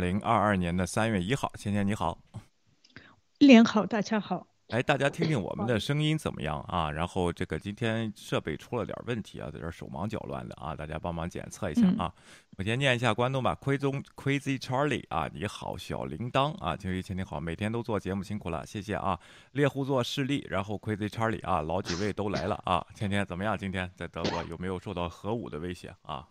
2022年的3月1号。芊芊你好。一连好，大家好。哎，大家听听我们的声音怎么样啊？然后这个今天设备出了点问题啊，在这手忙脚乱的啊，大家帮忙检测一下啊。我先念一下观众吧。Quizy Charlie 啊，你好，小铃铛啊，金鱼，请你好，每天都做节目辛苦了，谢谢啊。猎户座势力，然后 Quizy Charlie 啊，老几位都来了啊。芊芊怎么样？今天在德国有没有受到核武的威胁啊？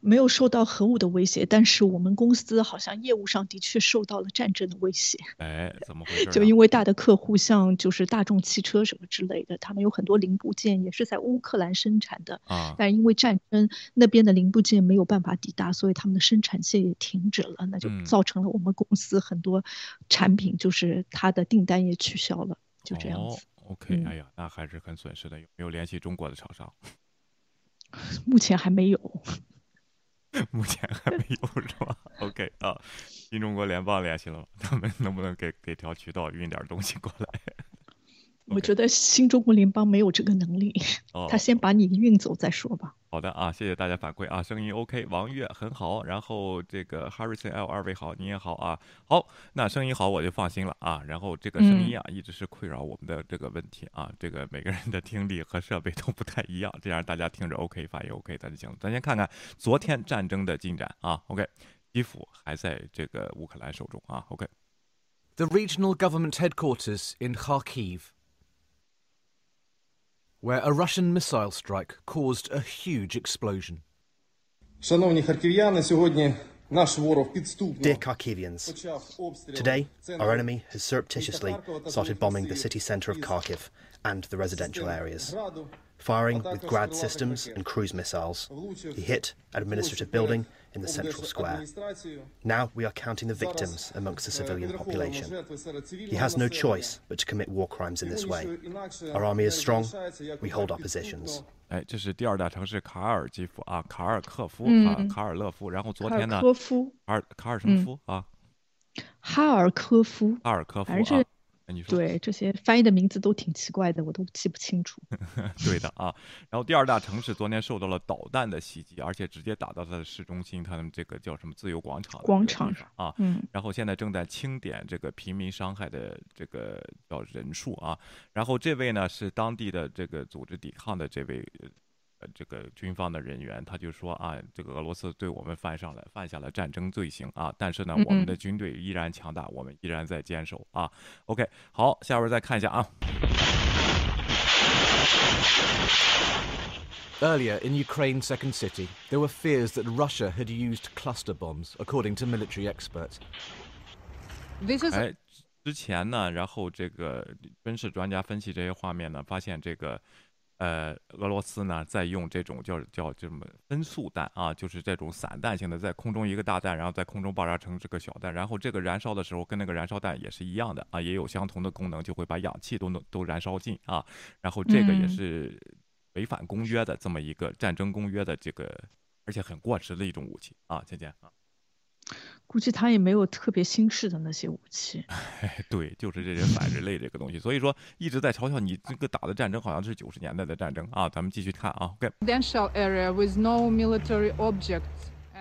没有受到核武的威胁，但是我们公司好像业务上的确受到了战争的威胁。哎，怎么回事？就因为大的客户，像就是大众汽车什么之类的，他们有很多零部件也是在乌克兰生产的啊，但因为战争那边的零部件没有办法抵达，所以他们的生产线也停止了，那就造成了我们公司很多产品就是它的订单也取消了，就这样子。哦、OK， 哎呀，那还是很损失的。有没有联系中国的厂商？目前还没有。目前还没有是吧 ？OK 啊，新中国联邦联系了吗？他们能不能给条渠道运点东西过来？我觉得新中国联邦没有这个能力，他先把你运走再说吧。好的啊，谢谢大家反馈啊，声音 OK， 王悦很好，然后这个 Harrison L 二位好，你也好啊，好，那声音好我就放心了啊。然后这个声音啊，一直是困扰我们的这个问题啊，这个每个人的听力和设备都不太一样，这样大家听着 OK， 发音 OK， 咱就行了。咱先看看昨天战争的进展啊 ，OK， 基辅还在这个乌克兰手中啊 ，OK。The regional government headquarters in Kharkiv.Where a Russian missile strike caused a huge explosion. Dear Kharkivians, today our enemy has surreptitiously started bombing the city centre of Kharkiv and the residential areas. Firing with Grad systems and cruise missiles, he hit an administrative building in the central square. Now we are counting the victims amongst the civilian population. He has no choice but to commit war crimes in this way. Our army is strong, we hold our positions.哎，这是第二大城市卡尔基夫啊，卡尔科夫啊，卡尔勒夫。然后昨天呢，卡尔什么夫啊？哈尔科夫。哈尔科夫啊。对，这些翻译的名字都挺奇怪的，我都记不清楚。对的啊，然后第二大城市昨天受到了导弹的袭击，而且直接打到它的市中心，它们这个叫什么自由广场啊，然后现在正在清点这个平民伤害的这个叫人数啊。然后这位呢是当地的这个组织抵抗的这位。这个军方的人员他就说啊，这个俄罗斯对我们犯下了战争罪行啊，但是呢，我们的军队依然强大，我们依然在坚守啊。OK， 好，下边再看一下啊。Earlier in Ukraine's second city, there were fears that Russia had used cluster bombs, according to military experts. This is.之前呢，然后这个军事专家分析这些画面呢，发现这个。俄罗斯呢在用这种叫这么分速弹啊，就是这种散弹型的，在空中一个大弹，然后在空中爆炸成这个小弹，然后这个燃烧的时候跟那个燃烧弹也是一样的啊，也有相同的功能，就会把氧气都燃烧尽啊，然后这个也是违反公约的这么一个战争公约的这个，而且很过时的一种武器啊，芊芊啊。估计他也没有特别新式的那些武器。对，就是这些反人类这个东西。所以说一直在嘲笑你这个打的战争好像是90年代的战争啊。咱们继续看啊。Okay.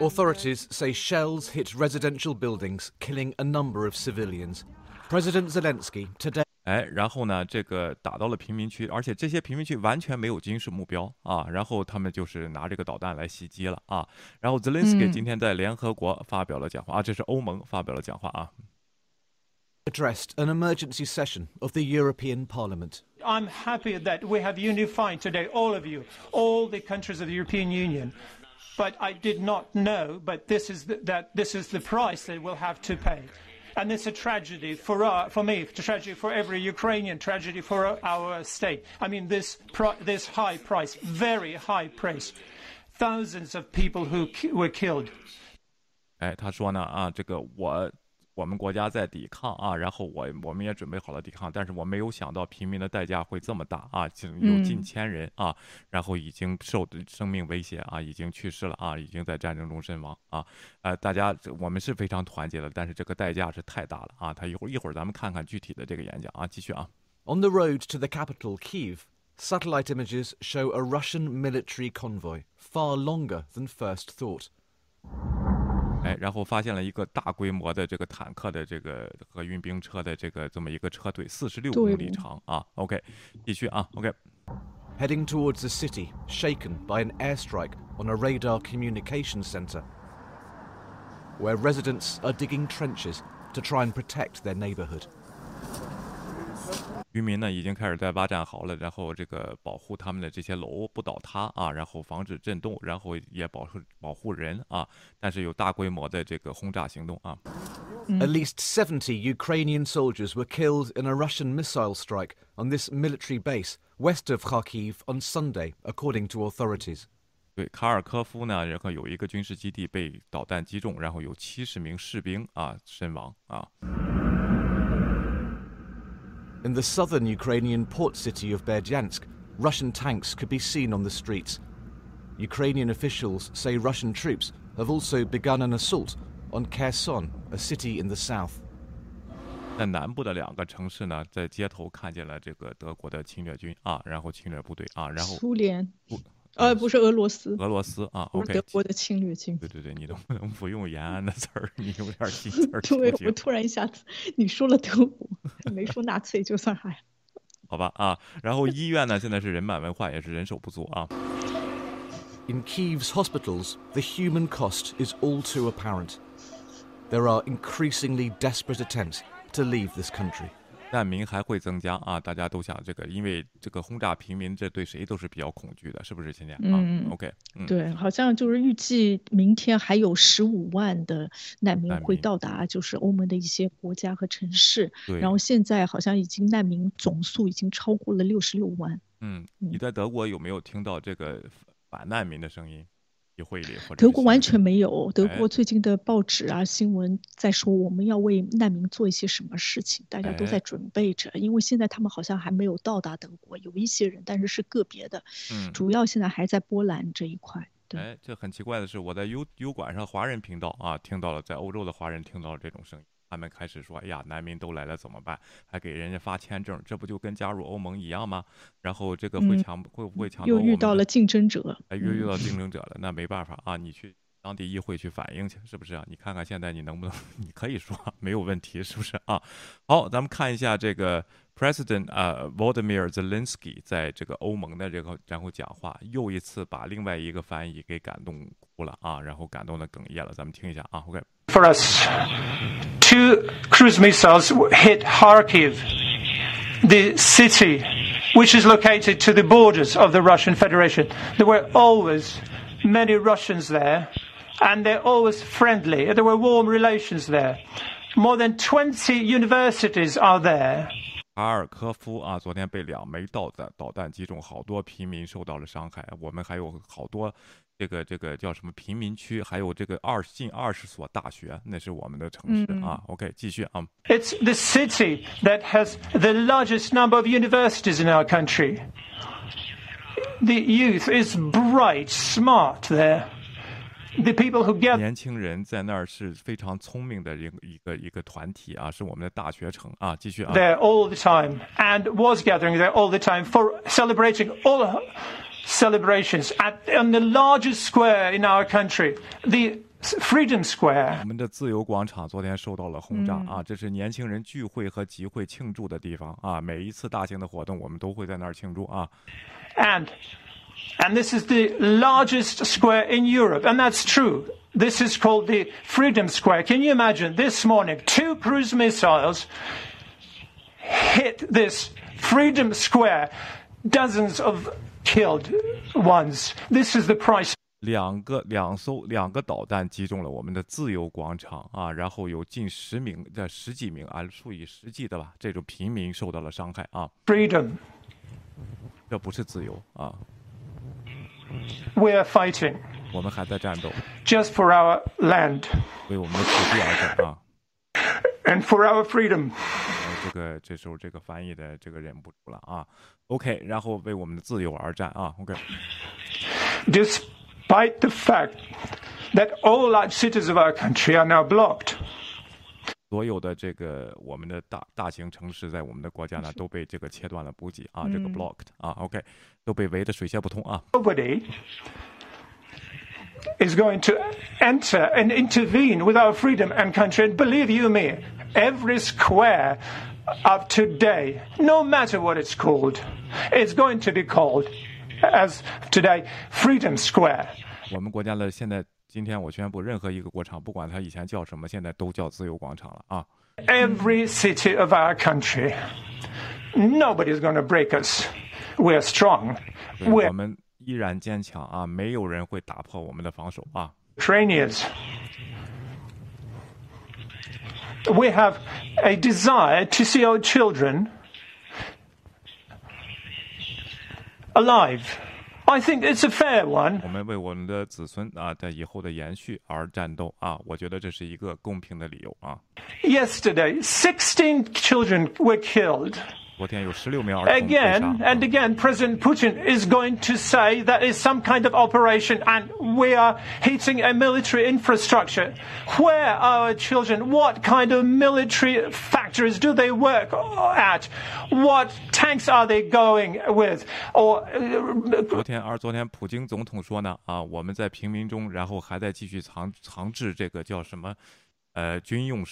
Authorities say shells hit residential buildings, killing a number of civilians. President Zelensky today.哎，然后呢，这个打到了贫民区，而且这些贫民区完全没有军事目标啊，然后他们就是拿这个导弹来袭击了啊。然后 Zelensky 今天在联合国发表了讲话啊，这是欧盟发表了讲话啊。Addressed an emergency session of the European Parliament. I'm happy that we have unified today, all of you, all the countries of the European Union. But I did not know, but this is the price they will have to pay.And it's a tragedy for me, a tragedy for every Ukrainian, tragedy for our state. I mean, this high price, very high price, thousands of people who were killed. 哎，他说呢啊，这个我们国家在抵抗啊，然后我们也准备好了抵抗，但是我没有想到平民的代价会这么大啊，有近1000人啊，然后已经受生命威胁啊，已经去世了啊，已经在战争中身亡啊，大家我们是非常团结的，但是这个代价是太大了啊。他一会儿咱们看看具体的这个演讲啊，继续啊。On the road to the capital Kyiv, satellite images show a Russian military convoy far longer than first thought. 然后发现了一个大规模的这个坦克的这个和运兵车的这个这么一个车队，46公里长啊。OK， 继续啊。OK。Heading towards the city, shaken by an airstrike on a radar communication center, where residents are digging trenches to try and protect their neighborhood. 居民呢已经开始在挖战壕了，然后这个保护他们的这些楼不倒塌啊，然后防止震动，然后也保护人啊。但是有大规模的这个轰炸行动啊。At least 70 Ukrainian soldiers were killed in a Russian missile strike on this military base west of Kharkiv on Sunday, according to authorities. 对，哈尔科夫呢，然后有一个军事基地被导弹击中，然后有70名士兵啊身亡啊。In the southern Ukrainian port city of Berdyansk, Russian tanks could be seen on the streets. Ukrainian officials say Russian troops have also begun an assault on Kherson, a city in the south. 在南部的2个城市呢，在街头看见了这个德国的侵略军啊，然后侵略部队啊，然后苏联。不是俄罗斯啊，不是德国的侵略军。对对对，你能不能不用延安的词儿？你有点新词儿。对，我突然一下子，你说了德国，没说纳粹就算还好吧啊。然后医院呢，现在是人满为患，也是人手不足啊。In Kyiv's hospitals, the human cost is all too apparent. There are increasingly desperate attempts to leave this country. 难民还会增加啊！大家都想这个，因为这个轰炸平民，这对谁都是比较恐惧的，是不是？现在啊 ，OK， 对，好像就是预计明天还有15万的难民会到达，就是欧盟的一些国家和城市。然后现在好像已经难民总数已经超过了66万。嗯，你在德国有没有听到这个反难民的声音？会里或者德国完全没有，德国最近的报纸啊、新闻在说我们要为难民做一些什么事情，大家都在准备着，因为现在他们好像还没有到达德国，有一些人，但是是个别的，主要现在还在波兰这一块。对，这很奇怪的是，我在 U管上华人频道啊，听到了在欧洲的华人听到了这种声音。他们开始说：“哎呀，难民都来了怎么办？还给人家发签证，这不就跟加入欧盟一样吗？”然后这个会不会抢？又遇到了竞争者，又遇到竞争者了，那没办法啊！你去当地议会去反映去，是不是啊？你看看现在你能不能？你可以说没有问题，是不是啊？好，咱们看一下这个 President Volodymyr Zelensky 在这个欧盟的这个然后讲话，又一次把另外一个翻译给感动哭了啊，然后感动的哽咽了。咱们听一下啊 ，OK。For us, 2 cruise missiles hit Kharkiv, the city which is located to the borders of the Russian Federation. There were always many Russians there, and they're always friendly. There were warm relations there. More than 20 universities are there. 哈尔科夫啊，昨天被2枚导弹击中，好多平民受到了伤害。我们还有好多这个叫什么平民区，还有这个近20所大学，那是我们的城市啊。OK， 继续啊。It's the city that has the largest number of universities in our country. The youth is bright, smart there. The people who get 年轻人在那儿是非常聪明的一个团体啊，是我们的大学城啊。继续啊。There all the time and was gathering there all the time for celebrating all celebrations on the largest square in our country, the Freedom Square. 我们的自由广场昨天受到了轰炸啊，这是年轻人聚会和集会庆祝的地方啊。每一次大型的活动，我们都会在那儿庆祝啊。And this is the largest square in Europe, and that's true. This is called the Freedom Square. Can you imagine? This morning, 2 cruise missiles hit this Freedom Square. Dozens of killed ones. This is the price. 两个导弹击中了我们的自由广场啊，然后有近10名的10几名啊，数以十计的吧，这种平民受到了伤害啊。Freedom. 这不是自由啊。We are fighting. 我们还在战斗。Just for our land. 为我们的土地而战啊。And for our freedom. 这时候这个翻译的这个忍不住了啊。OK， 然后为我们的自由而战啊。OK。Despite the fact that all large cities of our country are now blocked. 所有的这个我们的大型城市在我们的国家呢都被这个切断了补给啊，这个 blocked 啊 ，OK， 都被围得水泄不通啊。Nobody is going to enter and intervene with our freedom and country. And believe you me, every square of today, no matter what it's called, it's going to be called, as today, Freedom Square. 我们国家的现在，今天我宣布，任何一个广场，不管它以前叫什么，现在都叫自由广场了啊。Every city of our country, nobody's going to break us. We're strong. 我们依然坚强啊，没有人会打破我们的防守啊。Ukrainians, we have a desire to see our children alive. I think it's a fair one. 我们为我们的子孙啊，在以后的延续而战斗啊，我觉得这是一个公平的理由啊。Yesterday, 16 children were killed. Again and again, President Putin is going to say that is some kind of operation and we are hitting a military infrastructure. Where are our children? What kind of military factories do they work at? What tanks are they going with? Or 昨天普京总统说呢啊，我们在平民中，然后还在继续藏置这个叫什么？军用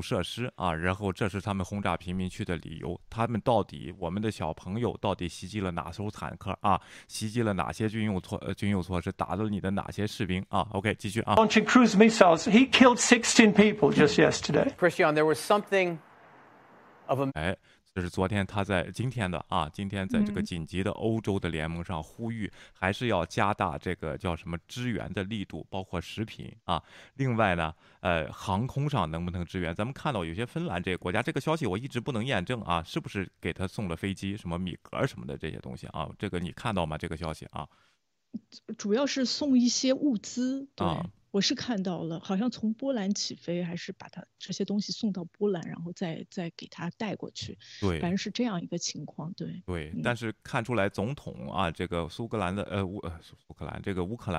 设施啊，然后这是他们轰炸贫民区的理由。他们到底，我们的小朋友到底袭击了哪艘坦克啊？袭击了哪些军用措施？打了你的哪些士兵啊 ？OK， 继续啊。Launching cruise missiles, he killed 16 people just yesterday. Christian, there was something of a 哎，这是昨天他在今天的啊，今天在这个紧急的欧洲的联盟上呼吁，还是要加大这个叫什么支援的力度，包括食品啊。另外呢。航空上能不能支援？咱们看到有些芬兰这个国家，这个消息我一直不能验证啊，是不是给他送了飞机、什么米格什么的这些东西啊？这个你看到吗？这个消息啊？主要是送一些物资，对，我是看到了，好像从波兰起飞，还是把它这些东西送到波兰，然后再给他带过去，对，反正是这样一个情况，对。对，但是看出来总统啊，这个乌克兰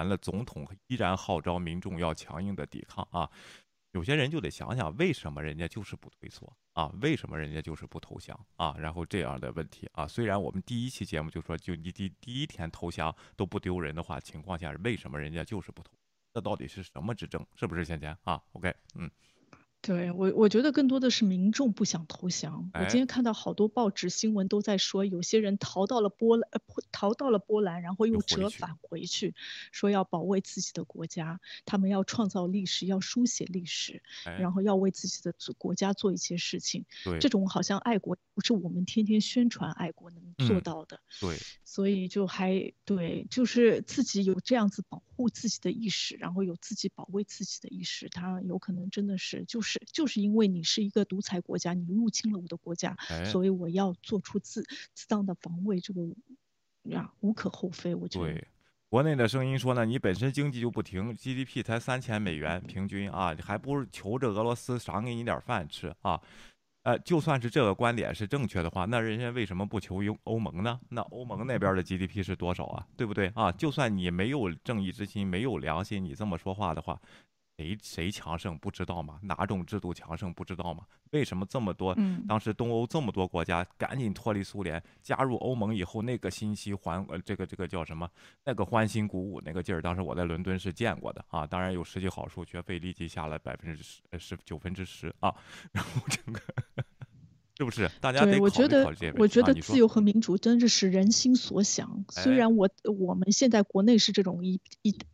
的总统依然号召民众要强硬的抵抗啊。有些人就得想想，为什么人家就是不退缩啊？为什么人家就是不投降啊？然后这样的问题啊，虽然我们第一期节目就说，就你第一天投降都不丢人的话情况下，为什么人家就是不投？这到底是什么之争？是不是芊芊啊 ？OK， 嗯，对我觉得更多的是民众不想投降。我今天看到好多报纸新闻都在说，有些人逃到了波兰，然后又折返回去，说要保卫自己的国家，他们要创造历史，要书写历史，然后要为自己的国家做一些事情。这种好像爱国不是我们天天宣传爱国能做到的。对，所以就还对，就是自己有这样子保护自己的意识，然后有自己保卫自己的意识，他有可能真的是就是因为你是一个独裁国家，你入侵了我的国家，所以我要做出自当的防卫，这个啊无可厚非。我觉得对国内的声音说呢，你本身经济就不停 ，GDP 才3000美元平均啊，你还不如求着俄罗斯赏给你点饭吃啊。就算是这个观点是正确的话，那人家为什么不求欧盟呢？那欧盟那边的 GDP 是多少啊？对不对啊？就算你没有正义之心，没有良心，你这么说话的话，谁强盛不知道吗？哪种制度强盛不知道吗？为什么这么多当时东欧这么多国家赶紧脱离苏联，加入欧盟以后那个欣喜这个叫什么？那个欢欣鼓舞那个劲儿，当时我在伦敦是见过的啊。当然有实际好处，学费立即下来9%啊，然后整个。是不是？大家得我觉得自由和民主真的是人心所想。虽然我们现在国内是这种一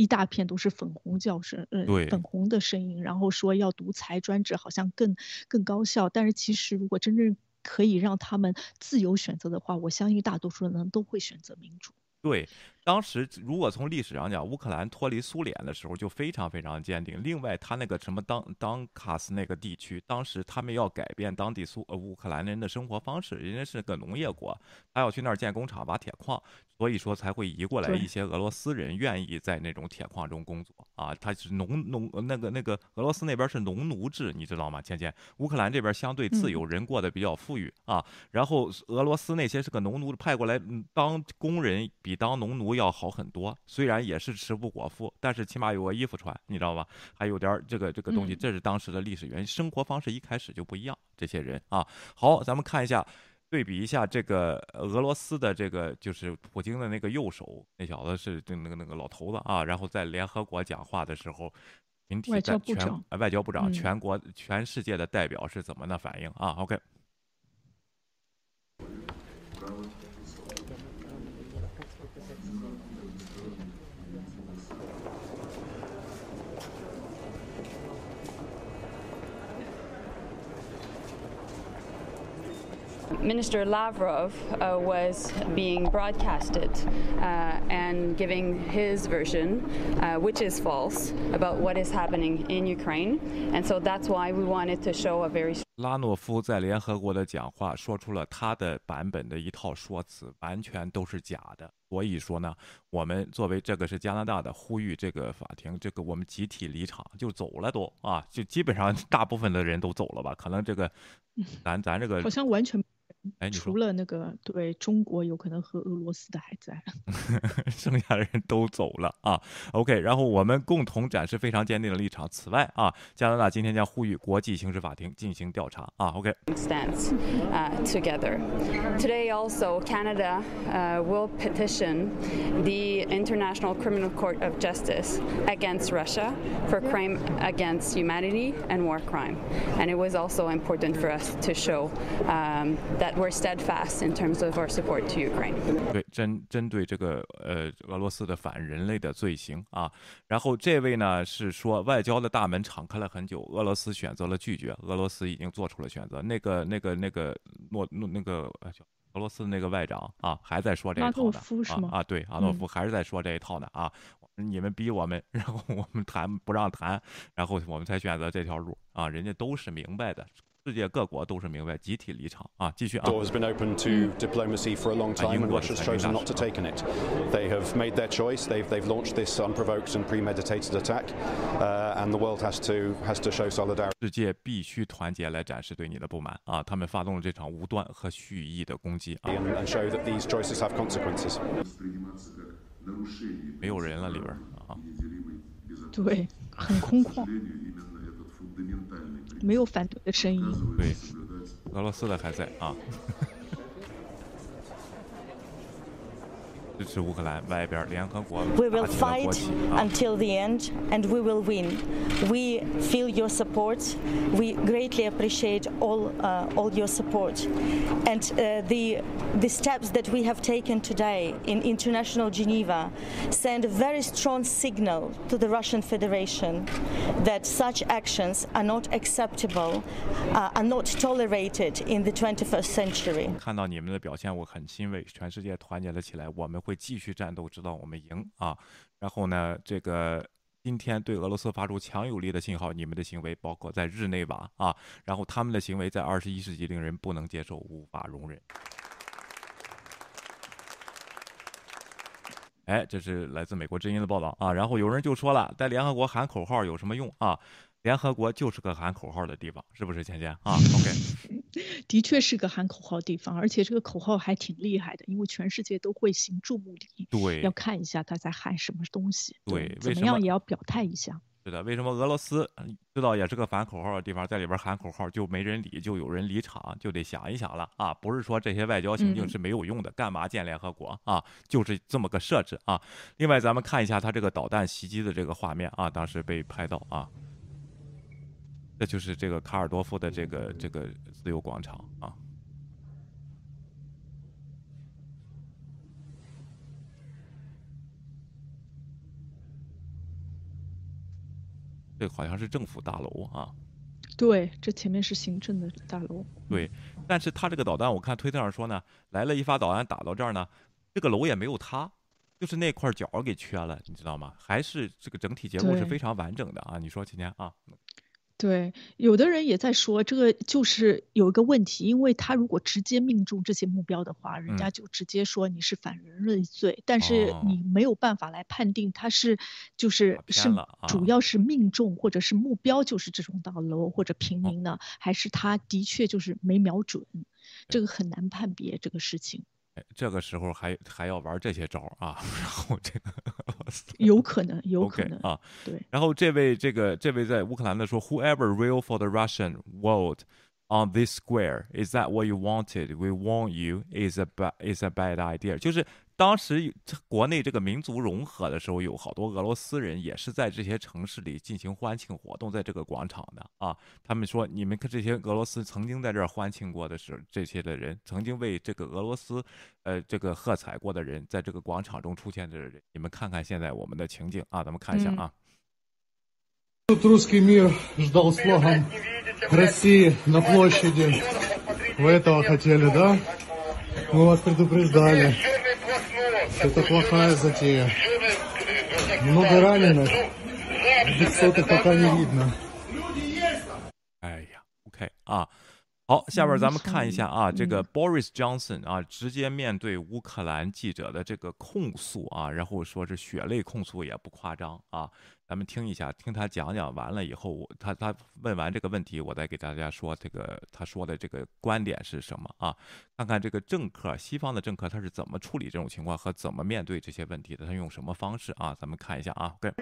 大片都是粉红叫声，粉红的声音，然后说要独裁专制，好像更高效。但是其实如果真正可以让他们自由选择的话，我相信大多数人都会选择民主。对，当时如果从历史上讲，乌克兰脱离苏联的时候就非常非常坚定。另外，他那个什么当卡斯那个地区，当时他们要改变当地乌克兰人的生活方式，人家是个农业国，他要去那儿建工厂、挖铁矿，所以说才会移过来一些俄罗斯人愿意在那种铁矿中工作啊。他是那个俄罗斯那边是农奴制，你知道吗？芊芊，乌克兰这边相对自由，人过得比较富裕啊。然后俄罗斯那些是个农奴派过来当工人，比当农奴要好很多，虽然也是食不果腹，但是起码有个衣服穿，你知道吧？还有点这个东西，这是当时的历史原因，生活方式一开始就不一样。这些人啊，好，咱们看一下对比一下这个俄罗斯的这个就是普京的那个右手那小子是那个老头子啊，然后在联合国讲话的时候，群体在外交部长全国全世界的代表是怎么的反应啊 ？OK。Minister Lavrov was being broadcasted and giving his version, which is false, about what is happening in Ukraine. And so that's why we wanted to show a very... 拉诺夫在联合国的讲话说出了他的版本的一套说辞，完全都是假的。所以说呢，我们作为这个是加拿大的呼吁，这个法庭这个我们集体离场就走了都啊，就基本上大部分的人都走了吧？可能这个咱这个好像完全。哎，除了那个对中国有可能和俄罗斯的还在，剩下的人都走了啊。OK， 然后我们共同展示非常坚定的立场。此外啊，加拿大今天将呼吁国际刑事法庭进行调查啊。OK。Stands together. Today also Canada will petition the International Criminal Court of Justice against Russia for crime against humanity and war crime. And it was also important for us to show that we're steadfast in terms of our support to Ukraine. 对，针对这个俄罗斯的反人类的罪行啊，然后这位呢是说外交的大门敞开了很久，俄罗斯选择了拒绝，俄罗斯已经做出了选择。那个俄罗斯的那个外长啊，还在说这一套呢。拉诺夫是吗？啊，对，拉诺夫还是在说这一套呢啊。你们逼我们，然后我们谈不让谈，然后我们才选择这条路啊，人家都是明白的。世界各国都是明白集体离场啊！继续啊。Door has been open to diplomacy for a long time, and Russia's chosen not to take in it. They have made their choice. They've launched this unprovoked and premeditated attack, and the world has to show solidarity. 世界必须团结来展示对你的不满啊！他们发动了这场无端和蓄意的攻击啊 ！And show that these choices have consequences. 没有人了里边啊！对，很空旷。没有反对的声音。对，俄罗斯的还在啊。支持乌克兰外边联合国。We will fight until the end, and we will win. We feel your support. We greatly appreciate all your support, and the steps that we have taken today in international Geneva send a very strong signal to the Russian Federation that such actions are not acceptable, are not tolerated in the 21st century. 看到你们的表现，我很欣慰，全世界团结了起来，我们会继续战斗，直到我们赢啊！然后呢，这个今天对俄罗斯发出强有力的信号，你们的行为包括在日内瓦啊，然后他们的行为在21世纪令人不能接受，无法容忍。哎，这是来自美国之音的报道啊。然后有人就说了，在联合国喊口号有什么用啊？联合国就是个喊口号的地方，是不是芊芊啊 ？OK， 的确是个喊口号地方，而且这个口号还挺厉害的，因为全世界都会行注目礼。对，要看一下他在喊什么东西。对，怎么样也要表态一下。是的，为什么俄罗斯知道也是个喊口号的地方，在里边喊口号就没人理，就有人离场，就得想一想了啊！不是说这些外交行径是没有用的，干嘛建联合国啊？就是这么个设置啊。另外，咱们看一下他这个导弹袭击的这个画面啊，当时被拍到啊。这就是这个卡尔多夫的这个自由广场啊。这好像是政府大楼啊。对，这前面是行政的大楼。对，但是他这个导弹，我看推特上说呢，来了一发导弹打到这儿呢，这个楼也没有塌。就是那块角给缺了，你知道吗？还是这个整体结构是非常完整的啊。你说今天啊。对，有的人也在说，这个就是有一个问题，因为他如果直接命中这些目标的话，人家就直接说你是反人类罪，但是你没有办法来判定他是就是主要是命中或者是目标就是这种大楼或者平民呢，还是他的确就是没瞄准，这个很难判别这个事情。这个时候还要玩这些招啊，然后这个有可能啊，对。然后这位在乌克兰的说 ，Whoever rule for the Russian world on this square. Is that what you wanted? We warn you is a bad idea. 就是当时国内这个民族融合的时候，有好多俄罗斯人也是在这些城市里进行欢庆活动，在这个广场的啊，他们说你们这些俄罗斯曾经在这儿欢庆过的是这些的人，曾经为这个俄罗斯这个喝彩过的人，在这个广场中出现的人，你们看看现在我们的情景啊，咱们看一下啊。Тут русский мир ждал слоган России на площади. Вы этого хотели, да? Мы вас предупреждали. Это плохая затея. Много раненых. Бессотых пока не видно. 哎呀 ，OK 啊。好，下边咱们看一下啊，这个 Boris Johnson 啊，直接面对乌克兰记者的这个控诉啊，然后说是血泪控诉也不夸张啊。咱们听一下，听他讲讲完了以后，他问完这个问题，我再给大家说这个他说的这个观点是什么啊？看看这个政客，西方的政客他是怎么处理这种情况和怎么面对这些问题的，他用什么方式啊？咱们看一下啊。Okay.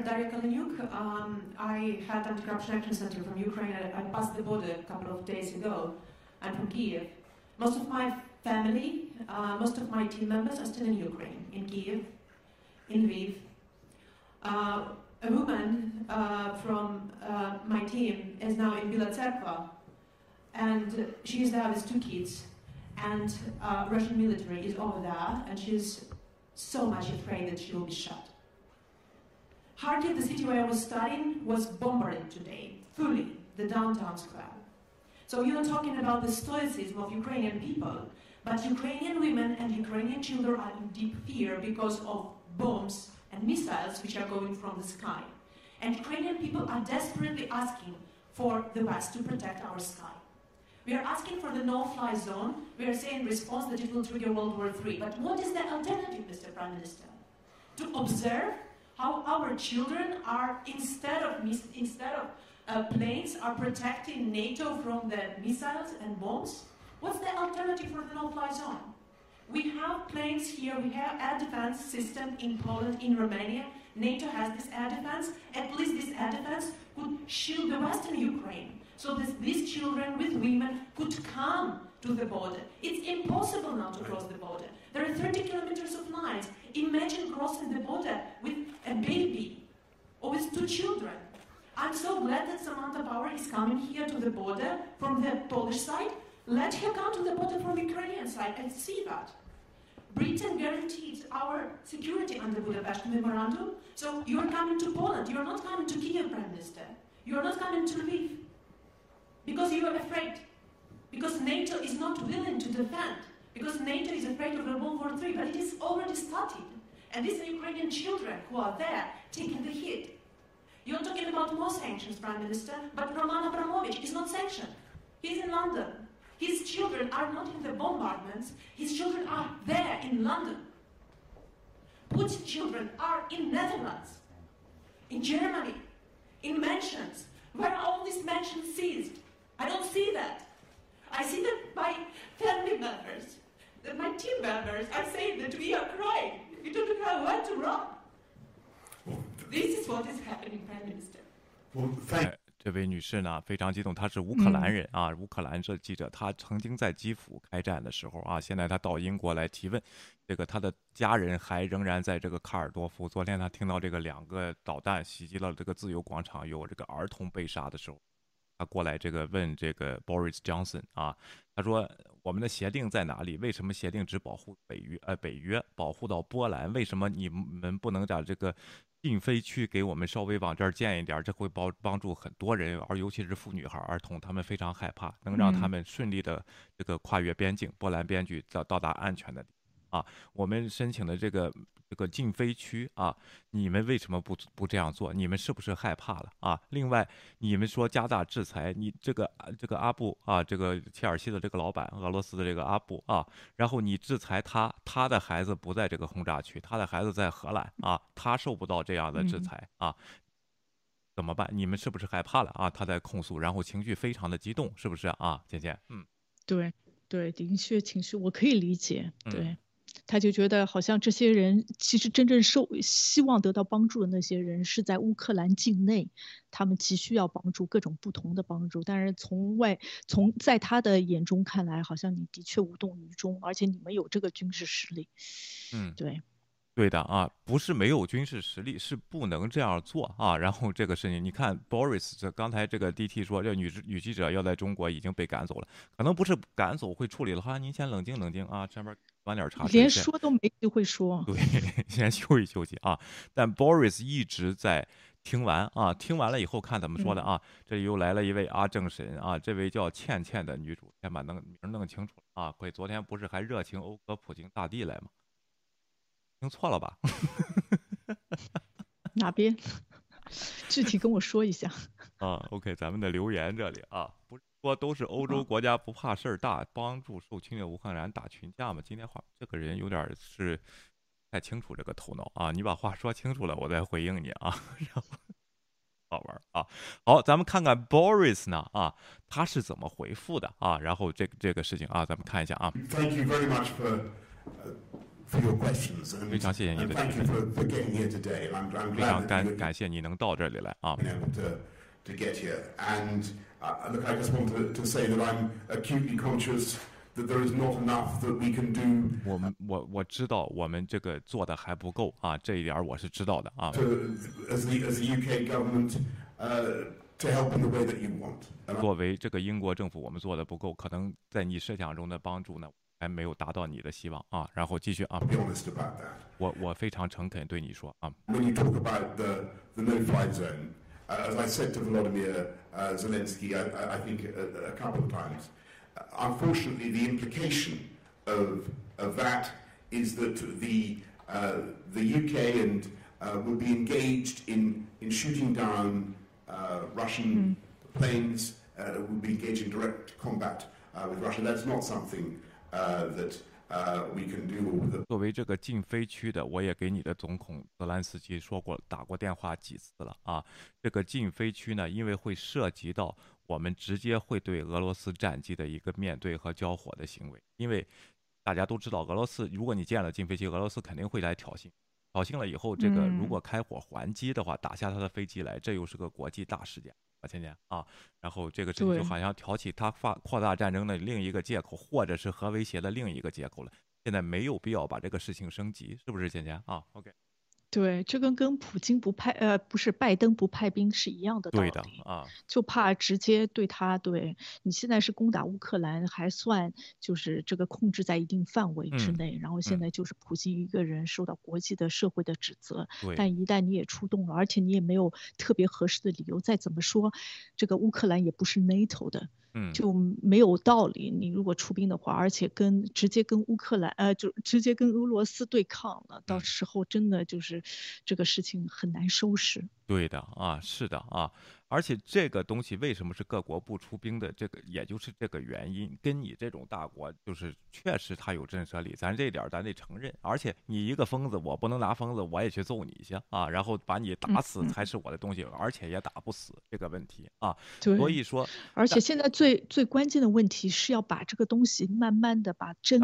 I had an anti-corruption action center from Ukraine. I passed the border a couple of days ago. I'm from Kyiv. Most of my family, most of my team members are still in Ukraine, in Kyiv, in Lviv. A woman from my team is now in Vila Tserkva, and she is there with two kids, and Russian military is over there, and she's so much afraid that she will be shot. Kharkiv, the city where I was studying, was bombarded today, fully, the downtown square. So you're talking about the stoicism of Ukrainian people, but Ukrainian women and Ukrainian children are in deep fear because of bombs and missiles which are going from the sky. And Ukrainian people are desperately asking for the West to protect our sky. We are asking for the no-fly zone. We are saying in response that it will trigger World War III. But what is the alternative, Mr. Prime Minister? To observe how our children are, instead of planes, are protecting NATO from the missiles and bombs? What's the alternative for the no-fly zone? We have planes here, we have air defense system in Poland, in Romania. NATO has this air defense. At least this air defense could shield the Western Ukraine so that these children with women could come to the border. It's impossible now to cross the border. There are 30 kilometers of lines. Imagine crossing the border with a baby or with two children. I'm so glad that Samantha Power is coming here to the border from the Polish side. Let her come to the border from the Ukrainian side and see that. Britain guaranteed our security under Budapest Memorandum. So you are coming to Poland. You are not coming to Kyiv, Prime Minister. You are not coming to Lviv. Because you are afraid. Because NATO is not willing to defend. Because NATO is afraid of World War III. But it is already started. And these are Ukrainian children who are there taking the hit. You're talking about more sanctions, Prime Minister, but Roman Abramovich is not sanctioned. He's in London. His children are not in the bombardments. His children are there in London. Putin's children are in Netherlands, in Germany, in mansions. Where are all these mansions seized? I don't see that. I see that my family members, that my team members are saying that we are crying. We don't know where to run.This is what is happening, Prime Minister. 这位女士呢非常激动，她是乌克兰人啊，乌克兰这记者，她曾经在基辅开战的时候啊，现在她到英国来提问，这个她的家人还仍然在这个卡尔多夫。昨天她听到这个2个导弹袭击了这个自由广场，有这个儿童被杀的时候，她过来这个问这个 Boris Johnson 啊，她说我们的协定在哪里？为什么协定只保护北约保护到波兰？为什么你们不能把这个？禁飞区给我们稍微往这儿建一点，这会帮助很多人，而尤其是妇女和儿童，他们非常害怕，能让他们顺利的这个跨越边境，波兰边境到达安全的地方啊。我们申请的这个禁飞区啊，你们为什么不这样做？你们是不是害怕了啊？另外，你们说加大制裁，你这个阿布啊，这个切尔西的这个老板，俄罗斯的这个阿布啊，然后你制裁他，他的孩子不在这个轰炸区，他的孩子在荷兰啊，他受不到这样的制裁啊，怎么办？你们是不是害怕了啊？他在控诉，然后情绪非常的激动，是不是啊？倩倩，对，的确情绪我可以理解，对。他就觉得好像这些人其实真正希望得到帮助的那些人是在乌克兰境内，他们急需要帮助，各种不同的帮助。但是在他的眼中看来，好像你的确无动于衷，而且你们有这个军事实力。嗯，对。对的啊，不是没有军事实力，是不能这样做啊。然后这个事情，你看 Boris 这刚才这个 DT 说，这女记者要在中国已经被赶走了，可能不是赶走会处理的话，您先冷静冷静啊，这边晚点查。连说都没机会说。对，先休息休息啊。但 Boris 一直在听完啊，听完了以后看怎么说的啊。这又来了一位阿正神啊，这位叫倩倩的女主，先把名弄清楚啊。可以，昨天不是还热情讴歌普京大帝来吗？听错了吧？哪边？具体跟我说一下啊。OK， 咱们的留言这里啊，不是说都是欧洲国家不怕事儿大，帮助受侵略乌克兰打群架吗？今天话这个人有点是太清楚这个头脑啊，你把话说清楚了，我再回应你啊。然后好玩啊！好，咱们看看 Boris 呢啊，他是怎么回复的啊？然后这个事情啊，咱们看一下啊。Thank you very much for your questions, and thank you for getting here today. I'm glad that to get here. And look, I just want to say that I'm acutely conscious that there is not enough that we can do. 我知道我们这个做的还不够啊，这一点我是知道的啊。As the UK government, to help in the way that you want. 作为这个英国政府，我们做的不够，可能在你设想中的帮助呢，还没有达到你的希望啊。然后继续啊，我非常诚恳对你说啊。When you talk about the no-fly zone, as I said to Volodymyr Zelensky, I think a couple of times, unfortunately, the implication of that is that the UK and will be engaged in shooting down Russian planes, will be engaged in direct combat with Russia. That's not something.We can do. 作为这个禁飞区的，我也给你的总统泽连斯基说过，打过电话几次了啊。这个禁飞区呢，因为会涉及到我们直接会对俄罗斯战机的一个面对和交火的行为，因为大家都知道，俄罗斯如果你建了禁飞区，俄罗斯肯定会来挑衅。挑衅了以后，这个如果开火还击的话，打下他的飞机来，这又是个国际大事件。倩倩啊，然后这个事情就好像挑起他扩大战争的另一个借口，或者是核威胁的另一个借口了。现在没有必要把这个事情升级，是不是，倩倩啊 ？OK， 对，这跟普京拜登不派兵是一样的道理。对的啊，就怕直接对他，对你现在是攻打乌克兰，还算就是这个控制在一定范围之内，然后现在就是普京一个人受到国际的社会的指责，但一旦你也出动了，而且你也没有特别合适的理由，再怎么说，这个乌克兰也不是 NATO 的。就没有道理。你如果出兵的话，而且直接跟乌克兰，就直接跟俄罗斯对抗了，到时候真的就是这个事情很难收拾。对的啊，是的啊，而且这个东西为什么是各国不出兵的？这个也就是这个原因。跟你这种大国，就是确实他有震慑力，咱这点咱得承认。而且你一个疯子，我不能拿疯子我也去揍你一下啊，然后把你打死才是我的东西，而且也打不死这个问题啊。所以说，而且现在最关键的问题是要把这个东西慢慢的把争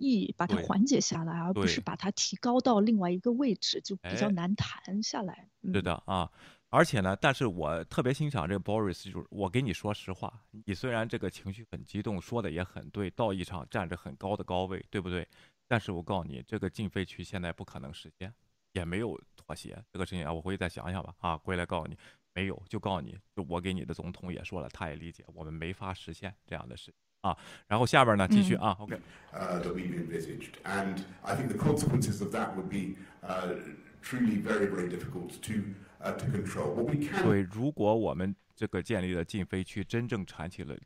议把它缓解下来，而不是把它提高到另外一个位置，就比较难谈下来。是的啊，而且呢，但是我特别欣赏这个 Boris， 就是我给你说实话，你虽然这个情绪很激动，说的也很对，到一场站着很高的高位，对不对？但是我告诉你，这个禁飞区现在不可能实现，也没有妥协这个事情啊，我回去再想想吧啊，回来告诉你，没有就告诉你，就我给你的总统也说了，他也理解我们没法实现这样的事啊。然后下边呢继续啊 ，OK。That we envisaged, and I think the consequences of that would be truly very very difficult to control. What we can. 对，如果我们这个建立了禁飞区，真正产生了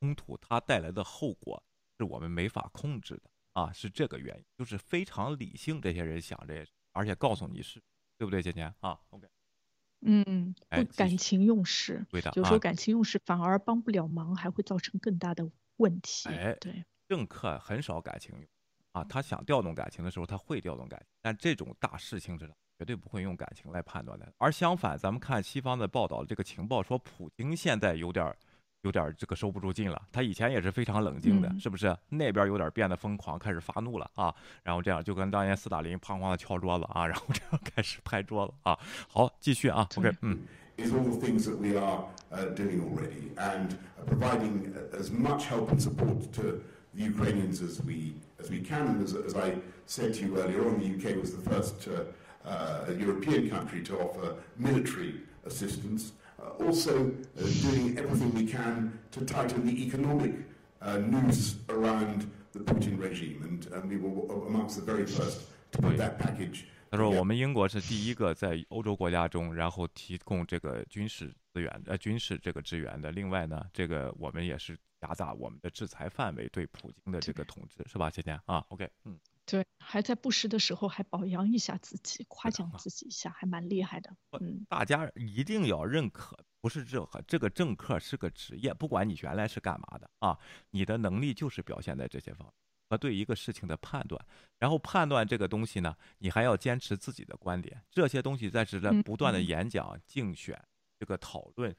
冲突，它带来的后果是我们没法控制的啊，是这个原因，就是非常理性，这些人想这些，而且告诉你是对不对，倩倩啊 ？OK。不感情用事，对的，有时候感情用事反而帮不了忙，还会造成更大的问题。对，政客很少感情用。啊，他想调动感情的时候，他会调动感情，但这种大事情之上，绝对不会用感情来判断的。而相反，咱们看西方的报道，这个情报说，普京现在有点有点这个收不住劲了。他以前也是非常冷静的，是不是？那边有点变得疯狂，开始发怒了啊。然后这样就跟当年斯大林哐哐的敲桌子啊，然后这样开始拍桌子啊。好，继续啊。OK， Is all the things that we are doing already and providing as much help and support to the Ukrainians as we can. And as I said to you earlier on, the UK was the first European country to offer military assistance. Also doing everything we can to tighten the economic noose around the Putin regime. And we were amongst the very first to put that package. 他说：“我们英国是第一个在欧洲国家中，然后提供这个军事资源，军事这个支援的。另外呢，这个我们也是加大我们的制裁范围，对普京的这个统治，是吧，倩倩啊 ？OK， 对，还在不时的时候还表扬一下自己，夸奖自己一下，还蛮厉害的。大家一定要认可，不是这个政客是个职业，不管你原来是干嘛的啊，你的能力就是表现在这些方面。”和对一个事情的判断，然后判断这个东西呢，你还要坚持自己的观点。这些东西在不断的演讲、竞选、这个讨论、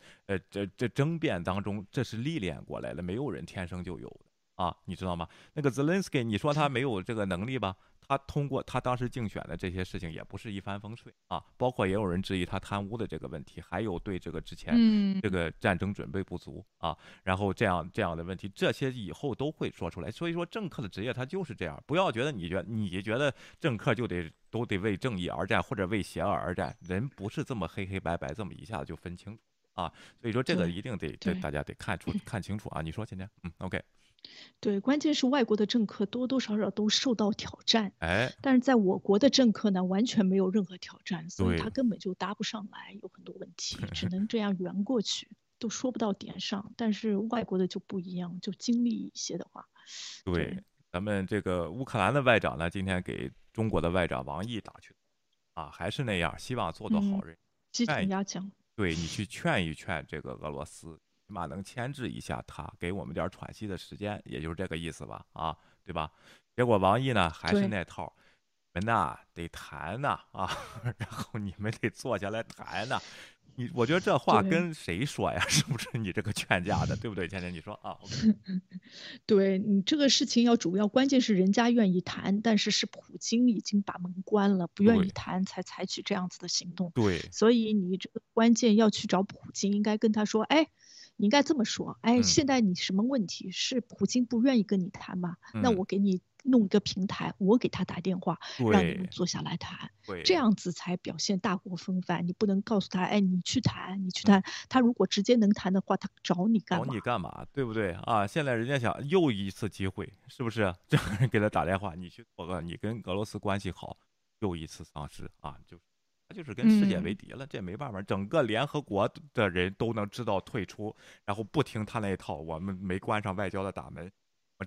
这争辩当中，这是历练过来的，没有人天生就有的啊，你知道吗？那个 Zelensky， 你说他没有这个能力吧？他通过他当时竞选的这些事情也不是一帆风顺啊，包括也有人质疑他贪污的这个问题，还有对这个之前这个战争准备不足啊，然后这样的问题，这些以后都会说出来。所以说政客的职业他就是这样，不要觉得你觉得政客就得都得为正义而战或者为邪恶而战，人不是这么黑黑白白这么一下子就分清楚啊。所以说这个一定得大家得看清楚啊。你说现在OK。对，关键是外国的政客多多少少都受到挑战，但是在我国的政客呢，完全没有任何挑战，所以他根本就搭不上来，有很多问题，只能这样圆过去，都说不到点上。但是外国的就不一样，就经历一些的话，对，咱们这个乌克兰的外长呢，今天给中国的外长王毅打去，啊，还是那样，希望做做好人，鸡同鸭讲，对你去劝一劝这个俄罗斯。起码能牵制一下他，给我们点喘息的时间，也就是这个意思吧，啊，对吧？结果王毅呢还是那套，你们呐得谈呐啊，然后你们得坐下来谈呐。我觉得这话跟谁说呀？是不是你这个劝架的，对不对？倩倩，你说啊？ Okay、对你这个事情要主要关键是人家愿意谈，但是普京已经把门关了，不愿意谈才采取这样子的行动。对，所以你这个关键要去找普京，应该跟他说，哎。你应该这么说，哎，现在你什么问题是普京不愿意跟你谈嘛？那我给你弄一个平台，我给他打电话，让你们坐下来谈，这样子才表现大国风范。你不能告诉他，哎，你去谈。他如果直接能谈的话，他找你干嘛？对不对啊？现在人家想又一次机会，是不是？这个人给他打电话，你去做个，你跟俄罗斯关系好，又一次丧失啊，就是跟世界为敌了，这没办法。整个联合国的人都能知道退出，然后不听他那一套，我们没关上外交的大门，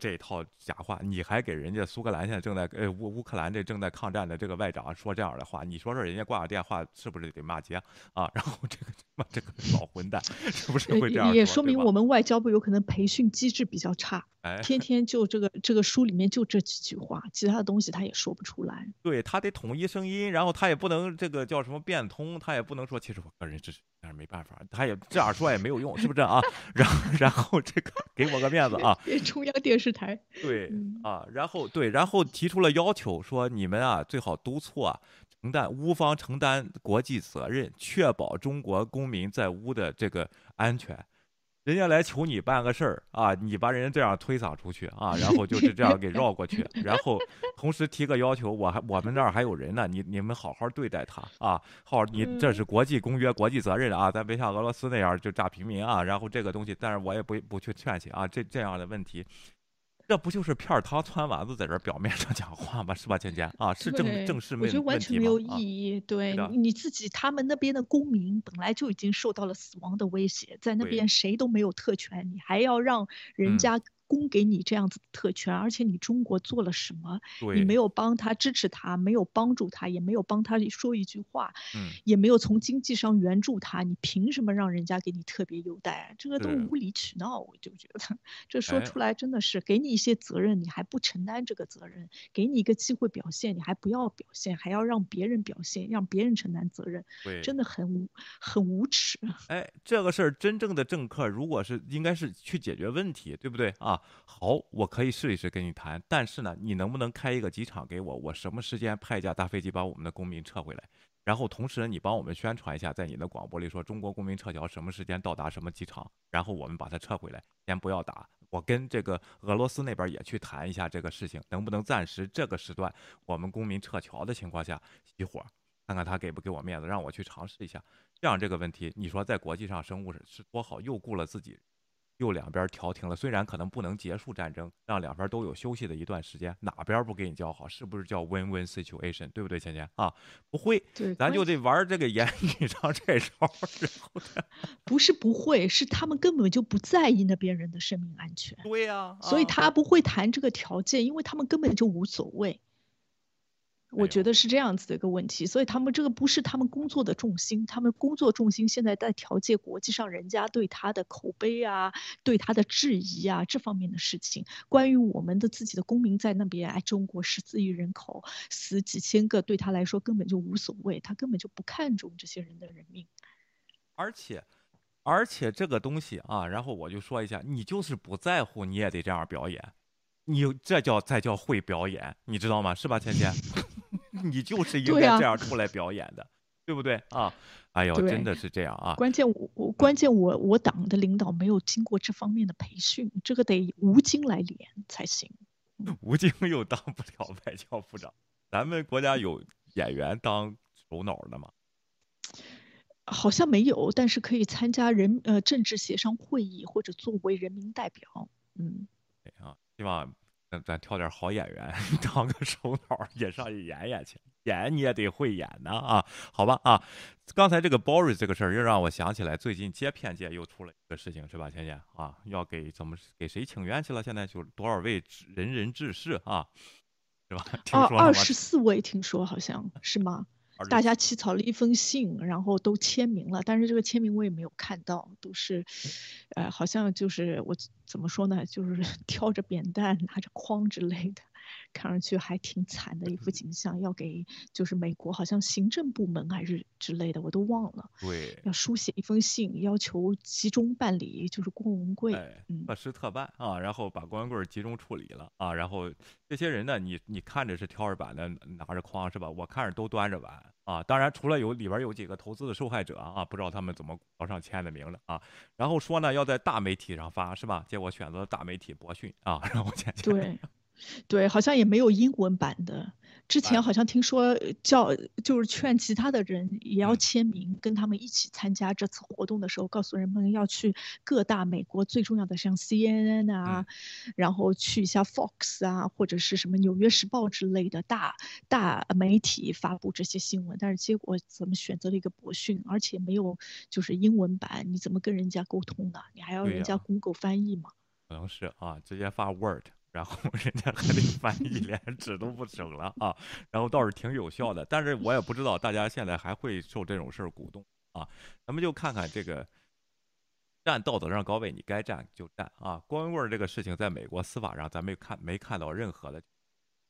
这一套假话，你还给人家苏格兰现在正在乌克兰这正在抗战的这个外长说这样的话，你说说人家挂了电话是不是得骂街啊？然后这个老混蛋是不是会这样说？也说明我们外交部有可能培训机制比较差，天天就这个书里面就这几句话，其他的东西他也说不出来。对，他得统一声音，然后他也不能这个叫什么变通，他也不能说其实我个人支持。但是没办法，他也这样说也没有用，是不是啊？然后这个给我个面子啊！中央电视台对啊，然后提出了要求，说你们啊最好督促啊，乌方承担国际责任，确保中国公民在乌的这个安全。人家来求你办个事儿啊，你把人家这样推搡出去啊，然后就是这样给绕过去，然后同时提个要求，我们这儿还有人呢，你们好好对待他啊，你这是国际公约、国际责任啊，咱别像俄罗斯那样就炸平民啊，然后这个东西，但是我也不去劝去啊，这样的问题。这不就是片儿汤穿丸子在这表面上讲话吗？是吧，倩倩啊，是正视问题吗？我觉得完全没有意义。对，你自己，他们那边的公民本来就已经受到了死亡的威胁，在那边谁都没有特权，你还要让人家供给你这样子的特权，而且你中国做了什么？你没有帮他支持他，没有帮助他，也没有帮他说一句话，也没有从经济上援助他，你凭什么让人家给你特别优待？这个都无理取闹，我就觉得这说出来真的是给你一些责任，你还不承担这个责任，给你一个机会表现，你还不要表现，还要让别人表现，让别人承担责任，真的很无耻。哎，这个事儿真正的政客如果是应该是去解决问题，对不对啊？好，我可以试一试跟你谈，但是呢，你能不能开一个机场给我？我什么时间派一架大飞机把我们的公民撤回来？然后同时你帮我们宣传一下，在你的广播里说中国公民撤侨什么时间到达什么机场，然后我们把它撤回来，先不要打。我跟这个俄罗斯那边也去谈一下这个事情，能不能暂时这个时段我们公民撤侨的情况下熄火，看看他给不给我面子，让我去尝试一下。这样这个问题，你说在国际上生物是多好，又顾了自己，又两边调停了，虽然可能不能结束战争，让两边都有休息的一段时间，哪边不给你叫好，是不是叫 win-win situation， 对不对芊芊啊？不会，咱就得玩这个言语上这招。不是不会，是他们根本就不在意那边人的生命安全。对呀，所以他不会谈这个条件，因为他们根本就无所谓。我觉得是这样子的一个问题，所以他们这个不是他们工作的重心，他们工作重心现在在调节国际上人家对他的口碑啊，对他的质疑啊，这方面的事情。关于我们的自己的公民在那边，哎，中国14亿人口死几千个，对他来说根本就无所谓，他根本就不看重这些人的人命。而且这个东西啊，然后我就说一下，你就是不在乎，你也得这样表演，你这叫再会表演，你知道吗？是吧，芊芊？你就是应该这样出来表演的， 对不对啊？哎呦，真的是这样啊！关键我党的领导没有经过这方面的培训，这个得吴京来连才行。吴京又当不了外交部长，咱们国家有演员当首脑的吗？好像没有，但是可以参加政治协商会议或者作为人民代表。嗯，对啊，希望。咱挑点好演员当个首脑也上去演去，演你也得会演呢啊，好吧啊。刚才这个 Boris 这个事儿又让我想起来，最近接片界又出了一个事情，是吧，芊芊啊？要给谁请愿去了？现在就多少位仁人志士啊，是吧？听说24位，听说好像是吗？大家起草了一封信，然后都签名了，但是这个签名我也没有看到，都是，好像就是我怎么说呢，就是挑着扁担、拿着筐之类的，看上去还挺惨的一副景象，要给就是美国好像行政部门还是之类的，我都忘了。对，要书写一封信，要求集中办理，就是郭文贵，特事特办啊，然后把郭文贵集中处理了啊，然后这些人呢，你看着是挑着板的，拿着筐是吧？我看着都端着碗啊，当然除了有里边有几个投资的受害者啊，不知道他们怎么往上签的名了啊，然后说呢要在大媒体上发是吧？结果选择大媒体博讯啊，然后签对。对，好像也没有英文版的。之前好像听说就是劝其他的人也要签名，跟他们一起参加这次活动的时候，告诉人们要去各大美国最重要的像 CNN 啊，然后去一下 Fox 啊，或者是什么《纽约时报》之类的大媒体发布这些新闻。但是结果怎么选择了一个博讯，而且没有就是英文版，你怎么跟人家沟通呢？你还要人家 Google 翻译吗？可能是啊，直接发 Word。然后人家还得翻译，连纸都不省了啊！然后倒是挺有效的，但是我也不知道大家现在还会受这种事儿鼓动啊。咱们就看看这个，站道德上高位，你该站就站啊。郭文贵这个事情，在美国司法上咱没看到任何的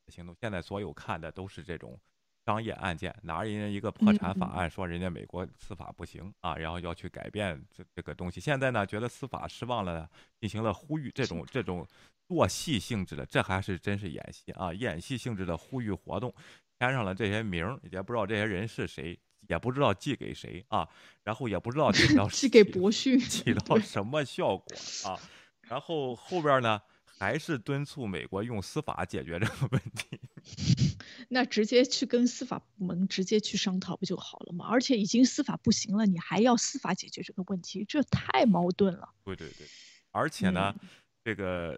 行动，现在所有看的都是这种商业案件，拿人家一个破产法案说人家美国司法不行啊，然后要去改变这个东西。现在呢，觉得司法失望了，进行了呼吁，这种。做戏性质的，这还是真是演戏啊！演戏性质的呼吁活动，签上了这些名，也不知道这些人是谁，也不知道寄给谁啊，然后也不知道寄给博讯起到什么效果啊。然后后边呢，还是敦促美国用司法解决这个问题。那直接去跟司法部门直接去商讨不就好了吗？而且已经司法不行了，你还要司法解决这个问题，这太矛盾了。对对对，而且呢，这个。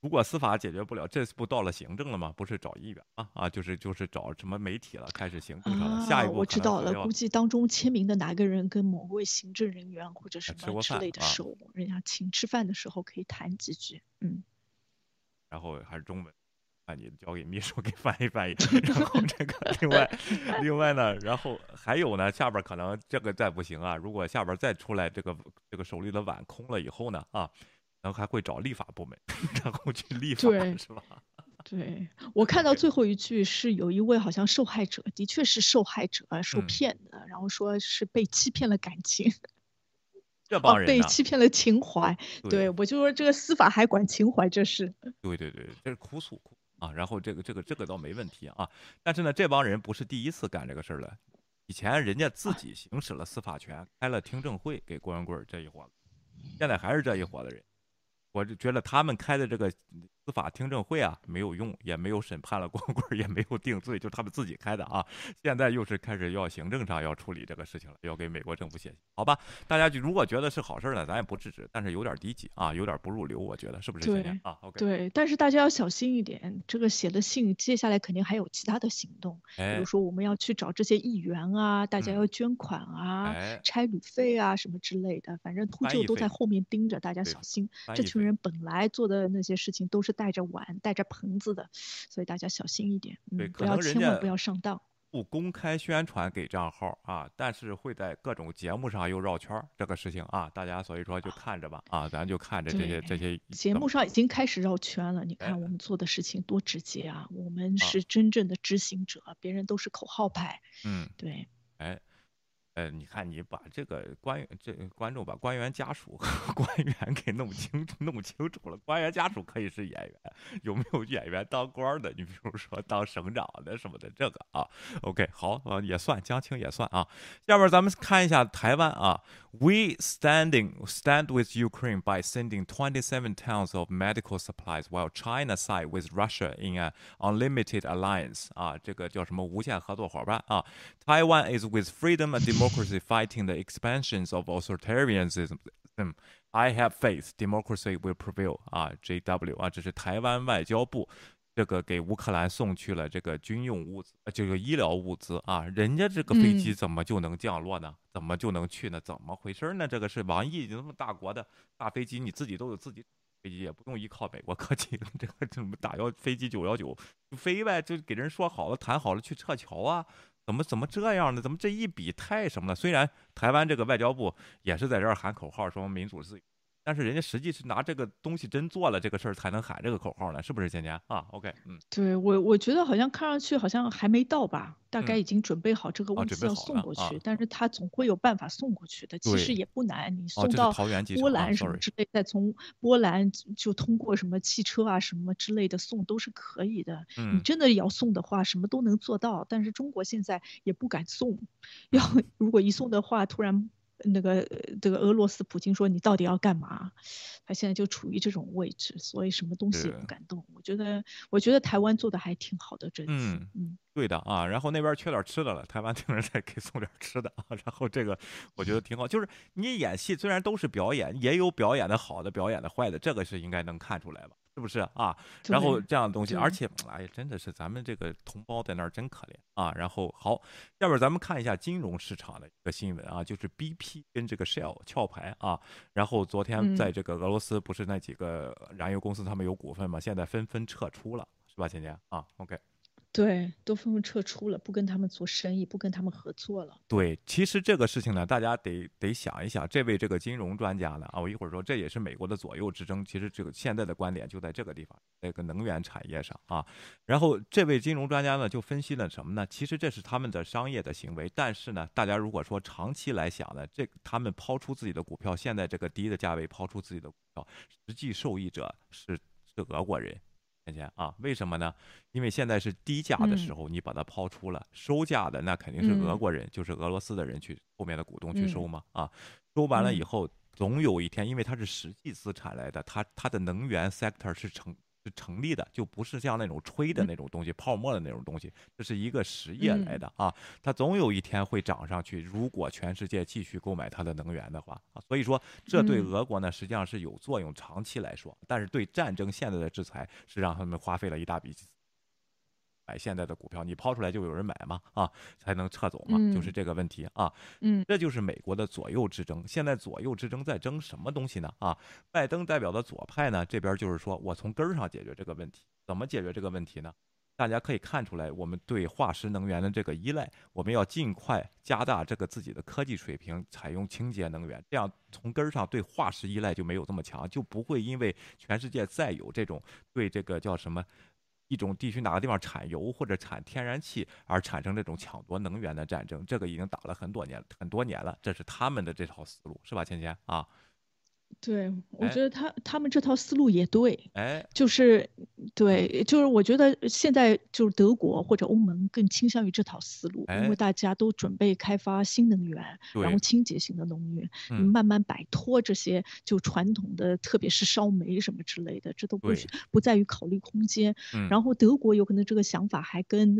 如果司法解决不了，这次不到了行政了吗？不是找议员啊，就是找什么媒体了，开始行政上了。下一步我知道了，估计当中签名的哪个人跟某位行政人员或者什么之类的熟，人家请吃饭的时候可以谈几句。然后还是中文，把你交给秘书给翻译翻译。然后这个另外呢，然后还有呢，下边可能这个再不行啊，如果下边再出来这个手里的碗空了以后呢，啊，然后还会找立法部门，然后去立法，是吧？对，我看到最后一句是有一位好像受害者，的确是受害者受骗的，然后说是被欺骗了感情。这帮人、啊哦、被欺骗了情怀， 对我就说这个司法还管情怀，这是对对对，这是哭诉啊。然后这个倒没问题啊，但是呢，这帮人不是第一次干这个事儿了，以前人家自己行使了司法权，开了听证会给郭文贵这一伙子，现在还是这一伙子人。我就觉得他们开的这个司法听证会啊没有用，也没有审判了郭文贵，也没有定罪，就他们自己开的啊。现在又是开始要行政上要处理这个事情了，要给美国政府写信，好吧？大家如果觉得是好事呢，咱也不制止，但是有点低级啊，有点不入流，我觉得是不是？对啊， okay、对，但是大家要小心一点，这个写的信接下来肯定还有其他的行动，比如说我们要去找这些议员啊，大家要捐款啊、差旅费啊什么之类的，反正秃鹫都在后面盯着，大家小心，这群人本来做的那些事情都是带着碗带着盆子的，所以大家小心一点、对，可能人家千万不要上当，不公开宣传给账号啊，但是会在各种节目上又绕圈这个事情啊，大家所以说就看着吧啊，咱就看着这些节目上已经开始绕圈了。你看我们做的事情多直接啊，我们是真正的执行者，别人都是口号派。嗯，对，你看，你把这个观众把官员家属和官员给弄清楚了。官员家属可以是演员，有没有演员当官的？你比如说当省长的什么的，这个啊 ，OK， 好啊，也算江青也算啊。下边咱们看一下台湾啊 ，We stand with Ukraine by sending 27 tons of medical supplies while China side with Russia in an unlimited alliance 啊，这个叫什么无限合作伙伴啊 ？Taiwan is with freedom and democracy。Fighting the expansions of authoritarianism. I have faith democracy will prevail. 啊 ，JW 啊，这是台湾外交部这个给乌克兰送去了这个军用物资，这个医疗物资啊，人家这个飞机怎么就能降落呢？怎么就能去呢？怎么回事呢？这个是王毅这么大国的大飞机，你自己都有自己飞机，也不用依靠美国科技，这个怎么打飞机919飞呗？就给人说好了，谈好了去撤侨啊。怎么这样呢？怎么这一比太什么了？虽然台湾这个外交部也是在这儿喊口号说民主自由，但是人家实际是拿这个东西真做了这个事儿才能喊这个口号呢，是不是？芊芊啊 ，OK， 嗯，对我觉得好像看上去好像还没到吧，大概已经准备好这个物资要送过去，但是他总会有办法送过去的，其实也不难，你送到波兰什么之类，再从波兰就通过什么汽车啊什么之类的送都是可以的。你真的要送的话，什么都能做到，但是中国现在也不敢送，如果一送的话，突然。这个俄罗斯普京说你到底要干嘛？他现在就处于这种位置，所以什么东西也不敢动。我觉得台湾做的还挺好的，这次对的啊。然后那边缺点吃的了，台湾听着再给送点吃的啊。然后这个我觉得挺好，就是你演戏虽然都是表演，也有表演的好的，表演的坏的，这个是应该能看出来吧？是不是啊？然后这样的东西，而且哎呀，真的是咱们这个同胞在那儿真可怜啊。然后好，下边咱们看一下金融市场的一个新闻啊，就是 BP 跟这个 Shell 壳牌啊。然后昨天在这个俄罗斯不是那几个燃油公司他们有股份嘛，现在纷纷撤出了，是吧，芊芊啊 ？OK。对，都纷纷撤出了，不跟他们做生意，不跟他们合作了。对，其实这个事情呢，大家得想一想，这个金融专家呢啊，我一会儿说，这也是美国的左右之争。其实这个现在的观点就在这个地方，这个能源产业上啊。然后这位金融专家呢，就分析了什么呢？其实这是他们的商业的行为，但是呢，大家如果说长期来想呢，他们抛出自己的股票，现在这个低的价位抛出自己的股票，实际受益者是俄国人。啊，为什么呢？因为现在是低价的时候，你把它抛出了，收价的那肯定是俄国人，就是俄罗斯的人去后面的股东去收嘛，啊，收完了以后，总有一天，因为它是实际资产来的，它的能源 sector 是成立的，就不是像那种吹的那种东西、泡沫的那种东西，这是一个实业来的啊，它总有一天会涨上去。如果全世界继续购买它的能源的话，所以说这对俄国呢实际上是有作用，长期来说，但是对战争现在的制裁是让他们花费了一大笔。买现在的股票，你抛出来就有人买嘛，啊，才能撤走嘛，就是这个问题啊。这就是美国的左右之争。现在左右之争在争什么东西呢？啊，拜登代表的左派呢，这边就是说我从根儿上解决这个问题。怎么解决这个问题呢？大家可以看出来，我们对化石能源的这个依赖，我们要尽快加大这个自己的科技水平，采用清洁能源，这样从根儿上对化石依赖就没有这么强，就不会因为全世界再有这种对这个叫什么一种地区哪个地方产油或者产天然气而产生这种抢夺能源的战争。这个已经打了很多年了，这是他们的这套思路，是吧，芊芊啊？对，我觉得他们这套思路也对，哎，就是对，就是我觉得现在就是德国或者欧盟更倾向于这套思路，因为大家都准备开发新能源，然后清洁型的能源，慢慢摆脱这些就传统的，特别是烧煤什么之类的，这都不在于考虑空间。然后德国有可能这个想法还跟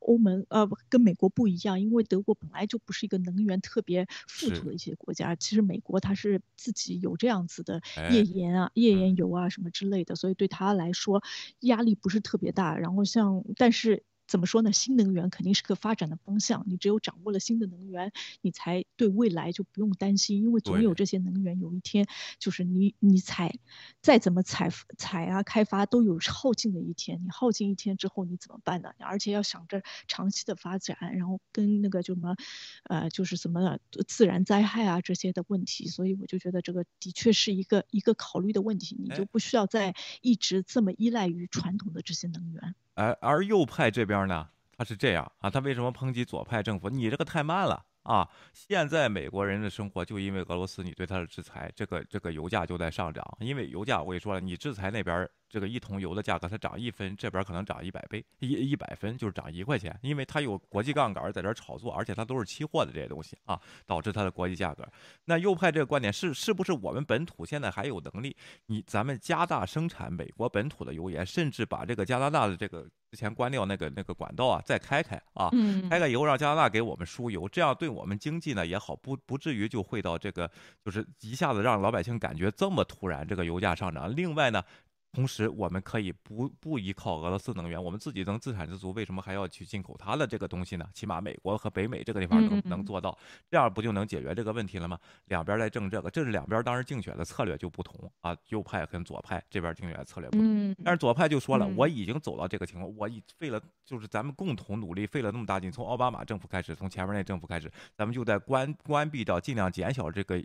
欧盟跟美国不一样，因为德国本来就不是一个能源特别富足的一些国家，其实美国它是自己有这样子的页岩啊、页岩油啊什么之类的，所以对他来说压力不是特别大。然后但是怎么说呢？新能源肯定是个发展的方向，你只有掌握了新的能源，你才对未来就不用担心，因为总有这些能源有一天，就是你再怎么采啊开发都有耗尽的一天，你耗尽一天之后你怎么办呢？而且要想着长期的发展，然后跟那个就什么，就是什么自然灾害啊这些的问题，所以我就觉得这个的确是一个考虑的问题，你就不需要再一直这么依赖于传统的这些能源。而右派这边呢，他是这样啊，他为什么抨击左派政府？你这个太慢了啊！现在美国人的生活就因为俄罗斯你对他的制裁，这个油价就在上涨。因为油价我跟你说了，你制裁那边这个一桶油的价格它涨1分，这边可能涨100倍，100分就是涨1块钱，因为它有国际杠杆在这炒作，而且它都是期货的这些东西啊，导致它的国际价格。那右派这个观点是不是我们本土现在还有能力？咱们加大生产美国本土的油盐，甚至把这个加拿大的这个。之前关掉那个管道啊，再开啊，开个油，让加拿大给我们输油，这样对我们经济呢也好，不至于就会到这个就是一下子让老百姓感觉这么突然这个油价上涨。另外呢，同时我们可以不依靠俄罗斯能源，我们自己能自产自足，为什么还要去进口它的这个东西呢？起码美国和北美这个地方能做到，这样不就能解决这个问题了吗？两边来争这个，这是两边当时竞选的策略就不同啊，右派跟左派这边竞选的策略不同。但是左派就说了，我已经走到这个情况，我费了就是咱们共同努力，费了那么大劲，从奥巴马政府开始，从前面那政府开始，咱们就在关闭掉，尽量减小这个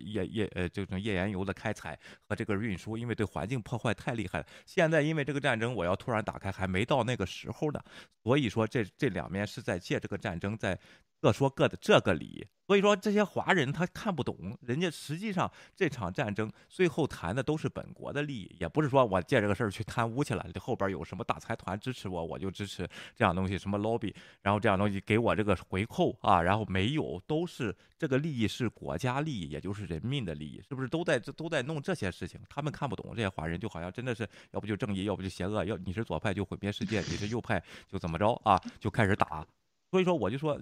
这种页岩油的开采和这个运输，因为对环境破坏太厉害了。现在因为这个战争，我要突然打开，还没到那个时候呢。所以说，这两面是在借这个战争，在各说各的这个理。所以说，这些华人他看不懂，人家实际上这场战争最后谈的都是本国的利益，也不是说我借这个事儿去贪污去了，后边有什么大财团支持我，我就支持这样东西，什么 lobby， 然后这样东西给我这个回扣啊，然后没有，都是这个利益是国家利益，也就是人民的利益，是不是都在弄这些事情？他们看不懂，这些华人就好像真的是要不就正义，要不就邪恶，要你是左派就毁灭世界，你是右派就怎么着啊，就开始打。所以说，我就说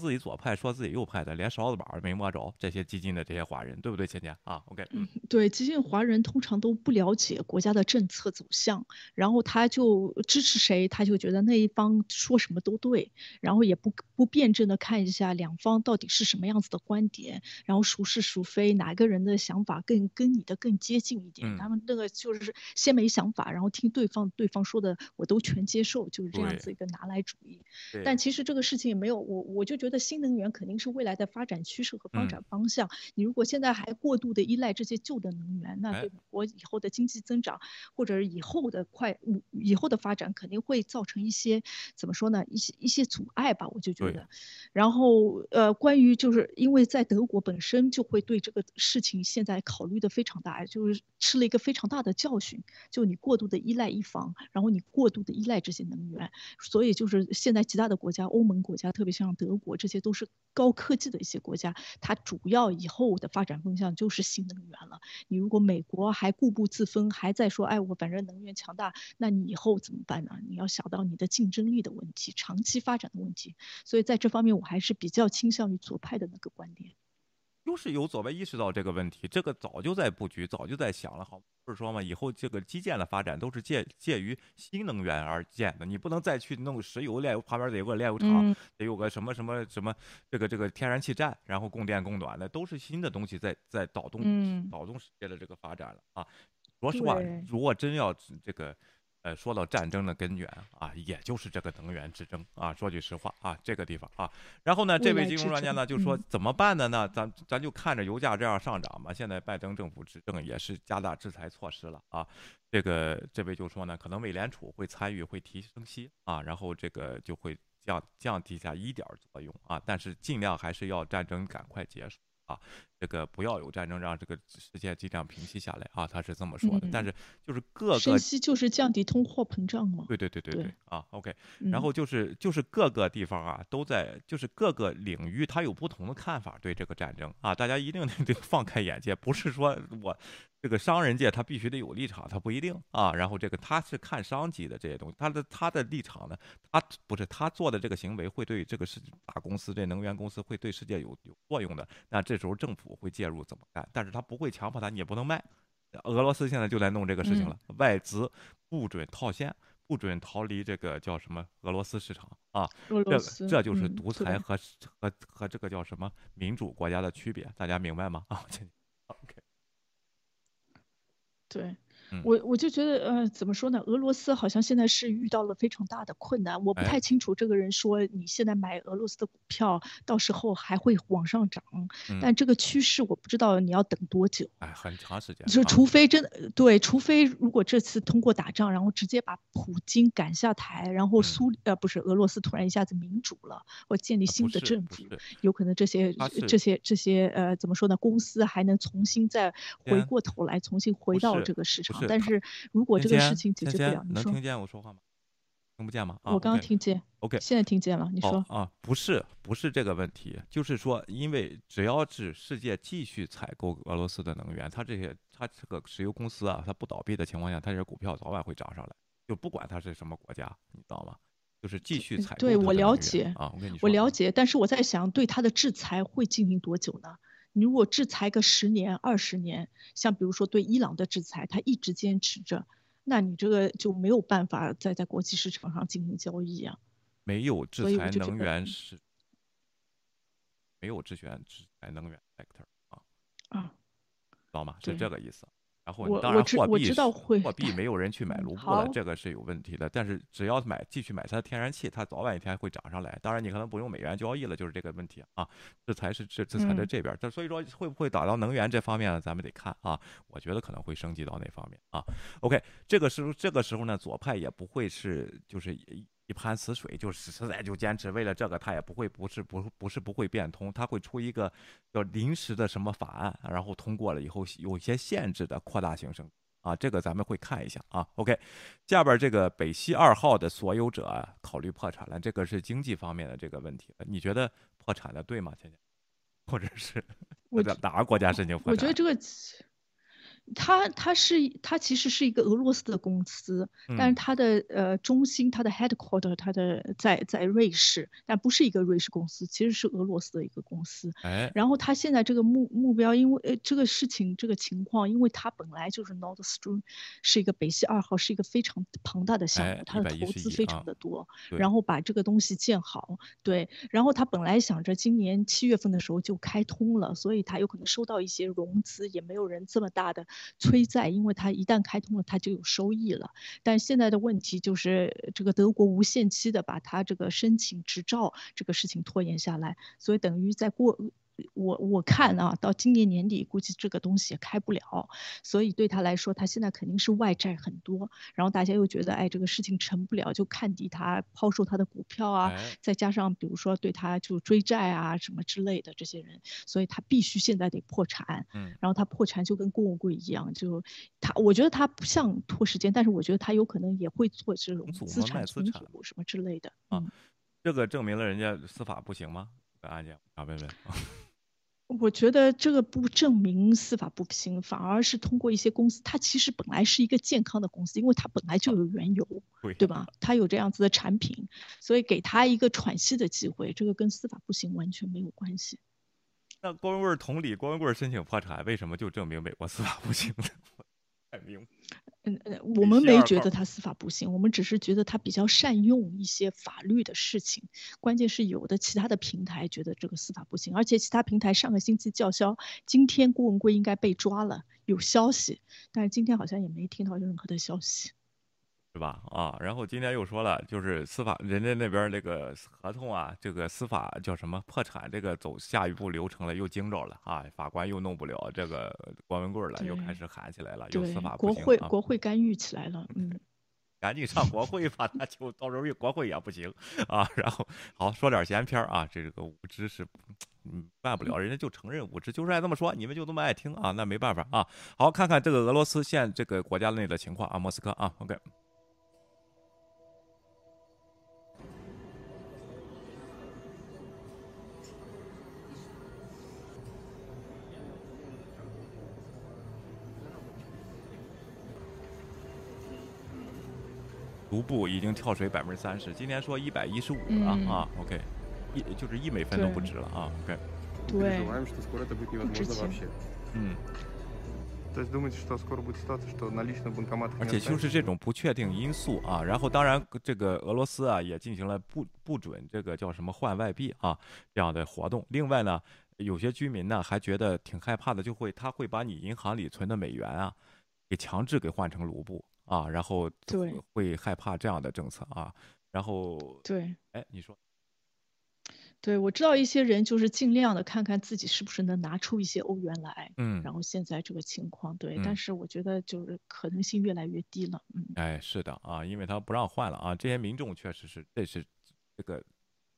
自己左派，说自己右派的，连勺子把没摸着。这些激进的这些华人，对不对，芊芊啊 ？OK， 对，激进华人通常都不了解国家的政策走向，然后他就支持谁，他就觉得那一方说什么都对，然后也不辩证的看一下两方到底是什么样子的观点，然后孰是孰非，哪个人的想法更跟你的更接近一点，他们那个就是先没想法，然后听对方说的我都全接受，就是这样子一个拿来主义。但其实这个事情也没有，我就觉得新能源肯定是未来的发展趋势和发展方向。你如果现在还过度的依赖这些旧的能源，那对美国以后的经济增长或者以后的发展肯定会造成一些怎么说呢？一些阻碍吧，我就觉得。然后关于就是因为在德国本身就会对这个事情现在考虑的非常大，就是吃了一个非常大的教训，就你过度的依赖一方，然后你过度的依赖这些能源，所以就是现在其他的国家，欧盟国家，特别像德国这些都是高科技的一些国家，它主要以后的发展方向就是新能源了。你如果美国还固步自封，还在说，哎，我反正能源强大，那你以后怎么办呢？你要想到你的竞争力的问题，长期发展的问题。所以在这方面，我还是比较倾向于左派的那个观点。都是有所谓意识到这个问题，这个早就在布局，早就在想了，好不是说嘛，以后这个基建的发展都是介于新能源而建的，你不能再去弄石油炼油，旁边得有个炼油厂，得有个什么什么什么这个天然气站，然后供电供暖的都是新的东西在导动世界的这个发展了啊。说实话，如果真要这个。说到战争的根源啊，也就是这个能源之争啊。说句实话啊，这个地方啊，然后呢，这位金融专家呢就说怎么办的呢？咱就看着油价这样上涨嘛。现在拜登政府执政也是加大制裁措施了啊。这位就说呢，可能美联储会参与，会提升息啊，然后这个就会降低下一点作用啊，但是尽量还是要战争赶快结束。啊，这个不要有战争，让这个世界尽量平息下来啊，他是这么说的。但是就是各个升息就是降低通货膨胀嘛。对啊 ，OK。然后就是各个地方啊都在，就是各个领域它有不同的看法对这个战争啊，大家一定得放开眼界，不是说我这个商人界他必须得有立场，他不一定啊。然后这个他是看商机的这些东西，他的立场呢，他不是他做的这个行为会对这个大公司、这能源公司会对世界有作用的，那这时候政府会介入怎么干？但是他不会强迫他，你也不能卖。俄罗斯现在就在弄这个事情了，外资不准套现，不准逃离这个叫什么俄罗斯市场啊。这就是独裁和这个叫什么民主国家的区别，大家明白吗？啊 ，OK。对。我就觉得怎么说呢？俄罗斯好像现在是遇到了非常大的困难，我不太清楚这个人说你现在买俄罗斯的股票，到时候还会往上涨，但这个趋势我不知道你要等多久，哎，很长时间。就除非真的对，除非如果这次通过打仗，然后直接把普京赶下台，然后俄罗斯突然一下子民主了，或建立新的政府，有可能这些怎么说呢？公司还能重新再回过头来，重新回到这个市场。但是如果这个事情解决不了，能听见我说话吗？听不见吗？啊，我刚刚听见。OK， 现在听见了。你说啊，不是这个问题，就是说，因为只要是世界继续采购俄罗斯的能源，它这个石油公司啊，它不倒闭的情况下，它这些股票早晚会涨上来，就不管它是什么国家，你知道吗？就是继续采购。对，我了解啊，我了解，但是我在想，对它的制裁会进行多久呢？你如果制裁个10年、20年，像比如说对伊朗的制裁，他一直坚持着，那你这个就没有办法再在国际市场上进行交易啊。没有制裁能源是，没有制裁能源 sector 啊，知道吗？是这个意思。然后当然货币没有人去买卢布了，这个是有问题的。但是只要继续买它的天然气，它早晚一天会涨上来。当然你可能不用美元交易了，就是这个问题啊。制裁在这边，但所以说会不会打到能源这方面呢？咱们得看啊。我觉得可能会升级到那方面啊。OK， 这个时候呢，左派也不会是就是一盘死水，就是实在就坚持为了这个，他也不会变通，他会出一个叫临时的什么法案，然后通过了以后有一些限制的扩大性升啊，这个咱们会看一下啊。OK， 下边这个北溪2号的所有者考虑破产了，这个是经济方面的这个问题，你觉得破产的对吗？倩倩，或者是哪个国家申请破产？我觉得这个。它其实是一个俄罗斯的公司，但是它的中心，它的 headquarter， 它的在瑞士，但不是一个瑞士公司，其实是俄罗斯的一个公司。然后它现在这个目标，因为这个事情这个情况，因为它本来就是 Nord Stream 是一个北溪2号是一个非常庞大的项目，它的投资非常的多，然后把这个东西建好，对，然后它本来想着今年7月份的时候就开通了，所以它有可能收到一些融资，也没有人这么大的。催债，因为它一旦开通了，它就有收益了。但现在的问题就是，这个德国无限期的把它这个申请执照这个事情拖延下来，所以等于在过。我看啊，到今年年底估计这个东西也开不了，所以对他来说，他现在肯定是外债很多，然后大家又觉得，哎，这个事情成不了，就看低他，抛售他的股票啊，再加上比如说对他就追债啊什么之类的这些人，所以他必须现在得破产，然后他破产就跟郭文贵一样，就他，我觉得他不像拖时间，但是我觉得他有可能也会做这种资产重组什么之类的啊，这个证明了人家司法不行吗？这个案件啊，问。我觉得这个不证明司法不行，反而是通过一些公司，它其实本来是一个健康的公司，因为它本来就有原油，对吧？它有这样子的产品，所以给它一个喘息的机会，这个跟司法不行完全没有关系。那郭文贵同理，郭文贵申请破产，为什么就证明美国司法不行呢？太明白。我们没觉得他司法不行，我们只是觉得他比较善用一些法律的事情。关键是有的其他的平台觉得这个司法不行，而且其他平台上个星期叫嚣，今天郭文贵应该被抓了，有消息，但是今天好像也没听到任何的消息。是吧？啊，然后今天又说了，就是司法人家那边那个合同啊，这个司法叫什么破产，这个走下一步流程了，又惊着了啊，法官又弄不了这个郭文贵了，又开始喊起来了，又司法不行，国会干预起来了，嗯，赶紧上国会吧，那就到时候国会也不行啊。然后好说点闲篇啊，这个无知是。办不了，人家就承认无知，就是爱这么说，你们就这么爱听啊，那没办法啊。好，看看这个俄罗斯现这个国家内的情况啊，莫斯科啊 ，OK。卢布已经跳水30%，今天说115了啊 ，OK。就是1美分都不值了啊！对，不值钱。嗯，而且就是这种不确定因素啊。然后当然，这个俄罗斯啊也进行了不准这个叫什么换外币啊这样的活动。另外呢，有些居民呢还觉得挺害怕的，他会把你银行里存的美元啊给强制给换成卢布啊，然后会害怕这样的政策啊。然后对，哎，你说。对，我知道一些人就是尽量的看看自己是不是能拿出一些欧元来，嗯，然后现在这个情况，对，但是我觉得就是可能性越来越低了，嗯，哎，是的啊，因为他不让换了啊，这些民众确实是，这是这个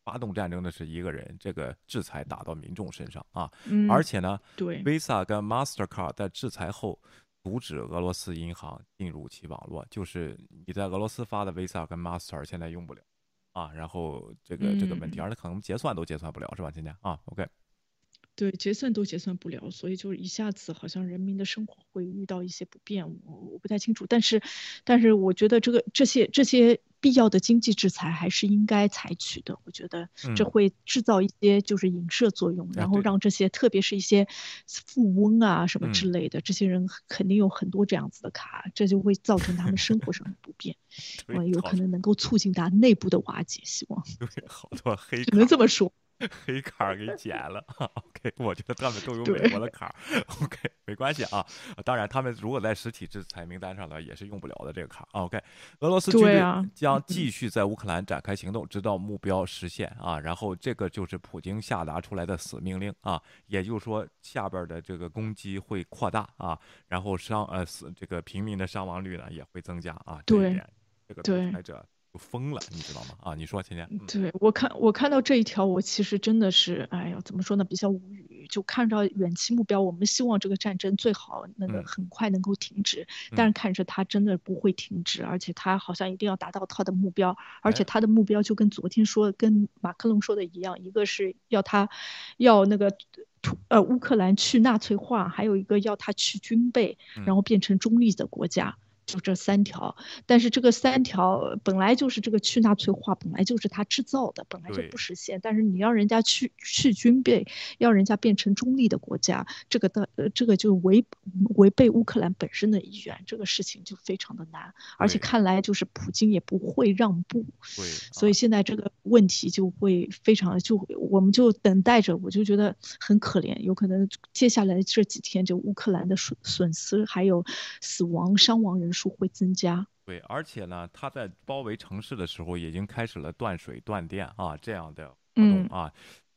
发动战争的是一个人，这个制裁打到民众身上啊，嗯，而且呢，对 ，Visa 跟 MasterCard 在制裁后阻止俄罗斯银行进入其网络，就是你在俄罗斯发的 Visa 跟 Master 现在用不了。啊，然后这个问题，而且可能结算都结算不了，是吧？今天啊 ，OK， 对，结算都结算不了，所以就是一下子好像人民的生活会遇到一些不便，我不太清楚，但是我觉得这些必要的经济制裁还是应该采取的，我觉得这会制造一些就是影射作用，然后让这些特别是一些富翁啊什么之类的，这些人肯定有很多这样子的卡，这就会造成他们生活上的不便。有可能能够促进它内部的瓦解，希望。对，好多黑卡，只能这么说，黑卡给剪了。OK， 我觉得他们都有美国的卡。OK， 没关系啊。当然，他们如果在实体制裁名单上呢，也是用不了的这个卡。OK， 俄罗斯军队将继续在乌克兰展开行动，直到目标实现啊。然后这个就是普京下达出来的死命令啊，也就是说下边的这个攻击会扩大啊，然后这个平民的伤亡率呢也会增加啊。对。这个独裁者就疯了，你知道吗？啊，你说今天，对我看到这一条，我其实真的是，哎呀，怎么说呢，比较无语。就看到远期目标，我们希望这个战争最好那个很快能够停止，但是看着它真的不会停止，而且它好像一定要达到它的目标，而且它的目标就跟昨天说，跟马克龙说的一样，一个是要那个。乌克兰去纳粹化，还有一个要它去军备，然后变成中立的国家。就这3条，但是这个3条本来就是这个去纳粹化，本来就是他制造的，本来就不实现。但是你让人家去军备，要人家变成中立的国家，这个就违背乌克兰本身的意愿，这个事情就非常的难。而且看来就是普京也不会让步，所以现在这个问题就会非常我们就等待着，我就觉得很可怜。有可能接下来这几天就乌克兰的损失还有死亡伤亡人数会增加，对，而且呢，他在包围城市的时候已经开始了断水断电啊这样的活动啊，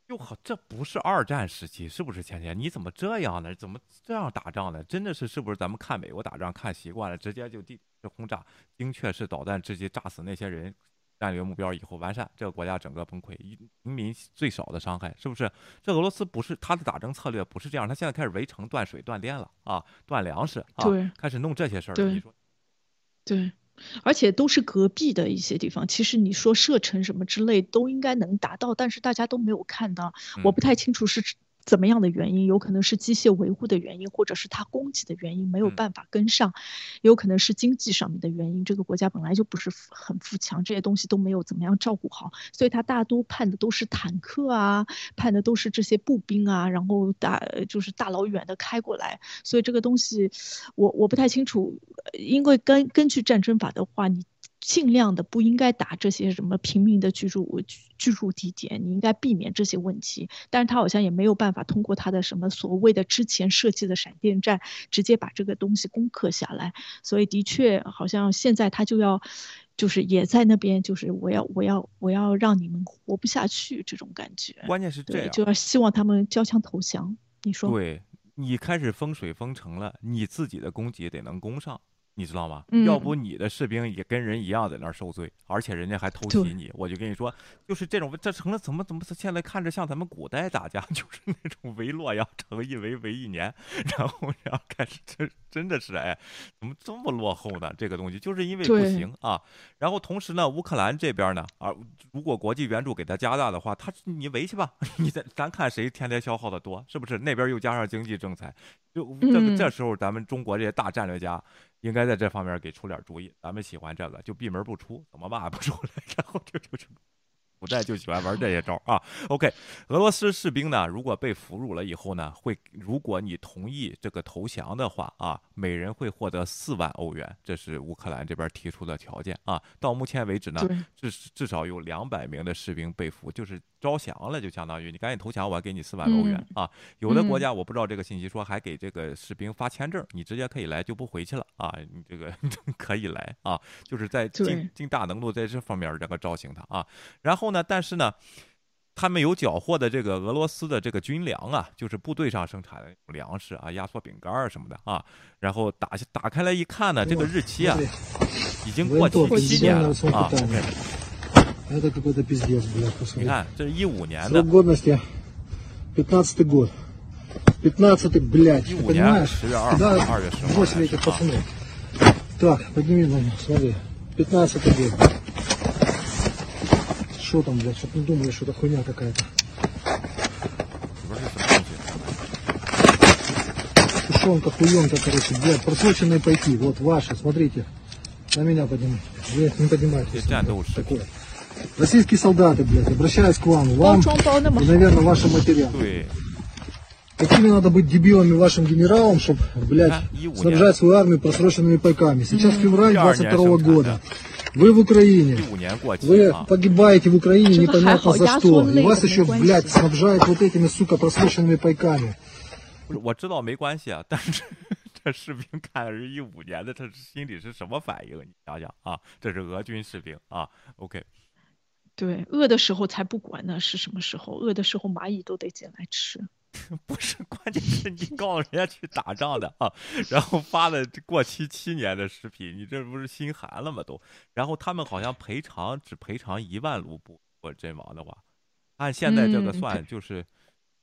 就好，这不是2战时期，是不是？倩倩，你怎么这样呢？怎么这样打仗呢？真的是不是咱们看美国打仗看习惯了，直接就地轰炸，精确式导弹直接炸死那些人，战略目标以后完善，这个国家整个崩溃，平民最少的伤害，是不是？这俄罗斯不是他的打仗策略不是这样，他现在开始围城、断水、断电了啊，断粮食啊，开始弄这些事儿了，你说。对，而且都是隔壁的一些地方，其实你说射程什么之类都应该能达到，但是大家都没有看到，我不太清楚是怎么样的原因，有可能是机械维护的原因，或者是它供给的原因没有办法跟上，有可能是经济上面的原因，这个国家本来就不是很富强，这些东西都没有怎么样照顾好，所以它大多盼的都是坦克啊，盼的都是这些步兵啊，然后就是大老远的开过来，所以这个东西我不太清楚，因为根据战争法的话，你尽量的不应该打这些什么平民的居住地点，你应该避免这些问题。但是他好像也没有办法通过他的什么所谓的之前设计的闪电战直接把这个东西攻克下来，所以的确好像现在他就要就是也在那边，就是我要让你们活不下去这种感觉。关键是这样，就要希望他们交枪投降。你说对，你开始封水封城了，你自己的攻击得能攻上，你知道吗？要不你的士兵也跟人一样在那儿受罪，而且人家还偷袭你。我就跟你说，就是这种，这成了怎么现在看着像咱们古代打架，就是那种围洛阳城一围围一年，然后开始真的是哎，怎么这么落后呢？这个东西就是因为不行啊。然后同时呢，乌克兰这边呢啊，如果国际援助给他加大的话，你围去吧，咱看谁天天消耗的多，是不是？那边又加上经济政策，就这时候咱们中国这些大战略家应该在这方面给出点主意，咱们喜欢这个就闭门不出，怎么骂也不出来，然后就古代就喜欢玩这些招啊。OK， 俄罗斯士兵呢，如果被俘虏了以后呢，如果你同意这个投降的话啊，每人会获得4万欧元，这是乌克兰这边提出的条件啊。到目前为止呢，至少有200名的士兵被俘，就是招降了，就相当于你赶紧投降，我还给你4万欧元啊。有的国家我不知道这个信息，说还给这个士兵发签证，你直接可以来就不回去了啊，你这个可以来啊，就是在尽大能力在这方面这个招降他啊。然后呢，但是呢，他们有缴获的这个俄罗斯的这个军粮啊，就是部队上生产的粮食啊，压缩饼干啊什么的啊，然后打开来一看呢，这个日期啊已经过期7年了啊。Okay，你看，这是15年的。15年10月2号、2月10号。这战斗视频。Российские солдаты, блядь, обращаюсь к вам, и, наверное, вашим матерям. Какими надо быть дебилами вашим генералам, чтобы, блядь, снабжать свою армию просроченными пайками. Сейчас февраль 22 года. Вы в Украине. Вы погибаете в Украине непонятно за что. И вас еще, блядь, снабжают вот этими, сука, просроченными пайками. 士兵看的是15年的，他心里是什么反应？你想想啊，这是俄军士兵啊。OK， 对，饿的时候才不管呢，是什么时候？饿的时候蚂蚁都得进来吃。不是，关键是你告诉人家去打仗的啊，然后发了过期7年的食品，你这不是心寒了吗？都。然后他们好像赔偿只赔偿1万卢布，我阵亡的话，按现在这个算就是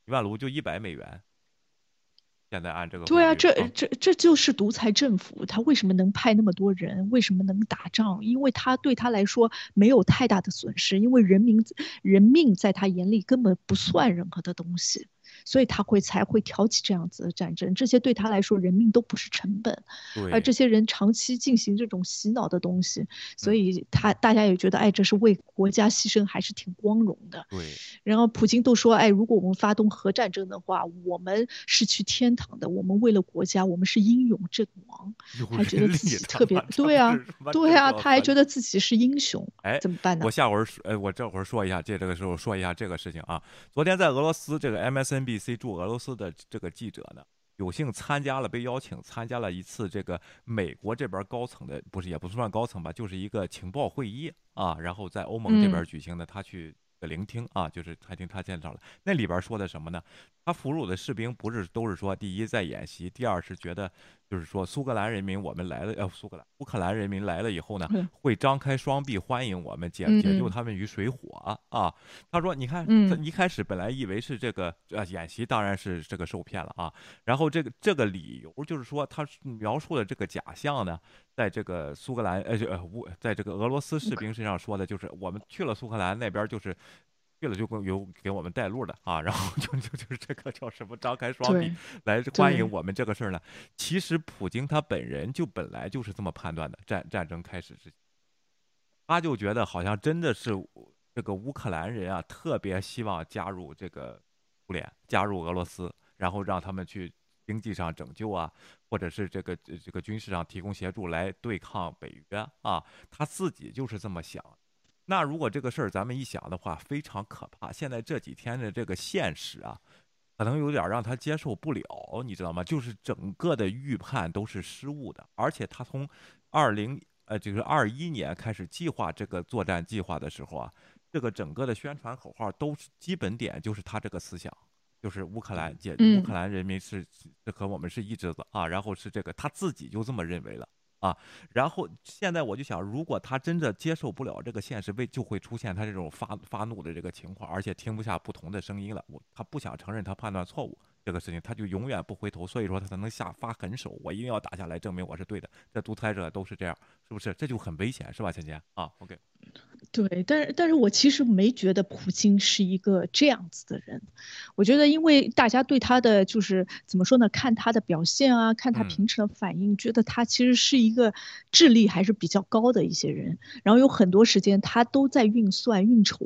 1万卢就$100。现在按这个对啊，这就是独裁政府，他为什么能派那么多人？为什么能打仗？因为他对他来说没有太大的损失，因为人命在他眼里根本不算任何的东西，所以他才会挑起这样子的战争。这些对他来说人命都不是成本，而这些人长期进行这种洗脑的东西，所以大家也觉得哎，这是为国家牺牲还是挺光荣的。对，然后普京都说哎，如果我们发动核战争的话，我们是去天堂的，我们为了国家，我们是英勇阵亡，还觉得自己特别对啊，对啊，他还觉得自己是英雄，哎，怎么办呢？我这会儿说一下，这个时候说一下这个事情啊。昨天在俄罗斯，这个 MSNBC 驻俄罗斯的这个记者呢，有幸被邀请参加了一次这个美国这边高层的，不是也不算高层吧，就是一个情报会议啊，然后在欧盟这边举行的，他去聆听啊，就是他见到了那里边说的什么呢？他俘虏的士兵不是都是说，第一在演习，第二是觉得就是说乌克兰人民来了以后呢，会张开双臂欢迎我们，解救他们于水火啊。他说你看，他一开始本来以为是这个演习，当然是这个受骗了啊。然后这个理由就是说，他描述的这个假象呢，在这个在这个俄罗斯士兵身上说的就是，我们去了苏克兰那边就是。去了就有给我们带路的啊，然后就是这个叫什么张开双臂来欢迎我们这个事儿呢。其实普京他本人就本来就是这么判断的，战争开始之前，他就觉得好像真的是这个乌克兰人啊，特别希望加入这个苏联，加入俄罗斯，然后让他们去经济上拯救啊，或者是这个军事上提供协助来对抗北约啊，他自己就是这么想。那如果这个事儿咱们一想的话，非常可怕。现在这几天的这个现实啊，可能有点让他接受不了，你知道吗？就是整个的预判都是失误的，而且他从21年开始计划这个作战计划的时候啊，这个整个的宣传口号都是基本点，就是他这个思想。就是乌克兰人民是和我们是一致的啊，然后是这个他自己就这么认为了啊，然后现在我就想，如果他真的接受不了这个现实，就会出现他这种发怒的这个情况，而且听不下不同的声音了，他不想承认他判断错误这个事情，他就永远不回头，所以说他才能下发狠手，我一定要打下来，证明我是对的。这独裁者都是这样，是不是？这就很危险，是吧，倩倩啊 ？OK。对，但是我其实没觉得普京是一个这样子的人，我觉得因为大家对他的就是怎么说呢，看他的表现啊，看他平时的反应，觉得他其实是一个智力还是比较高的一些人，然后有很多时间他都在运算、运筹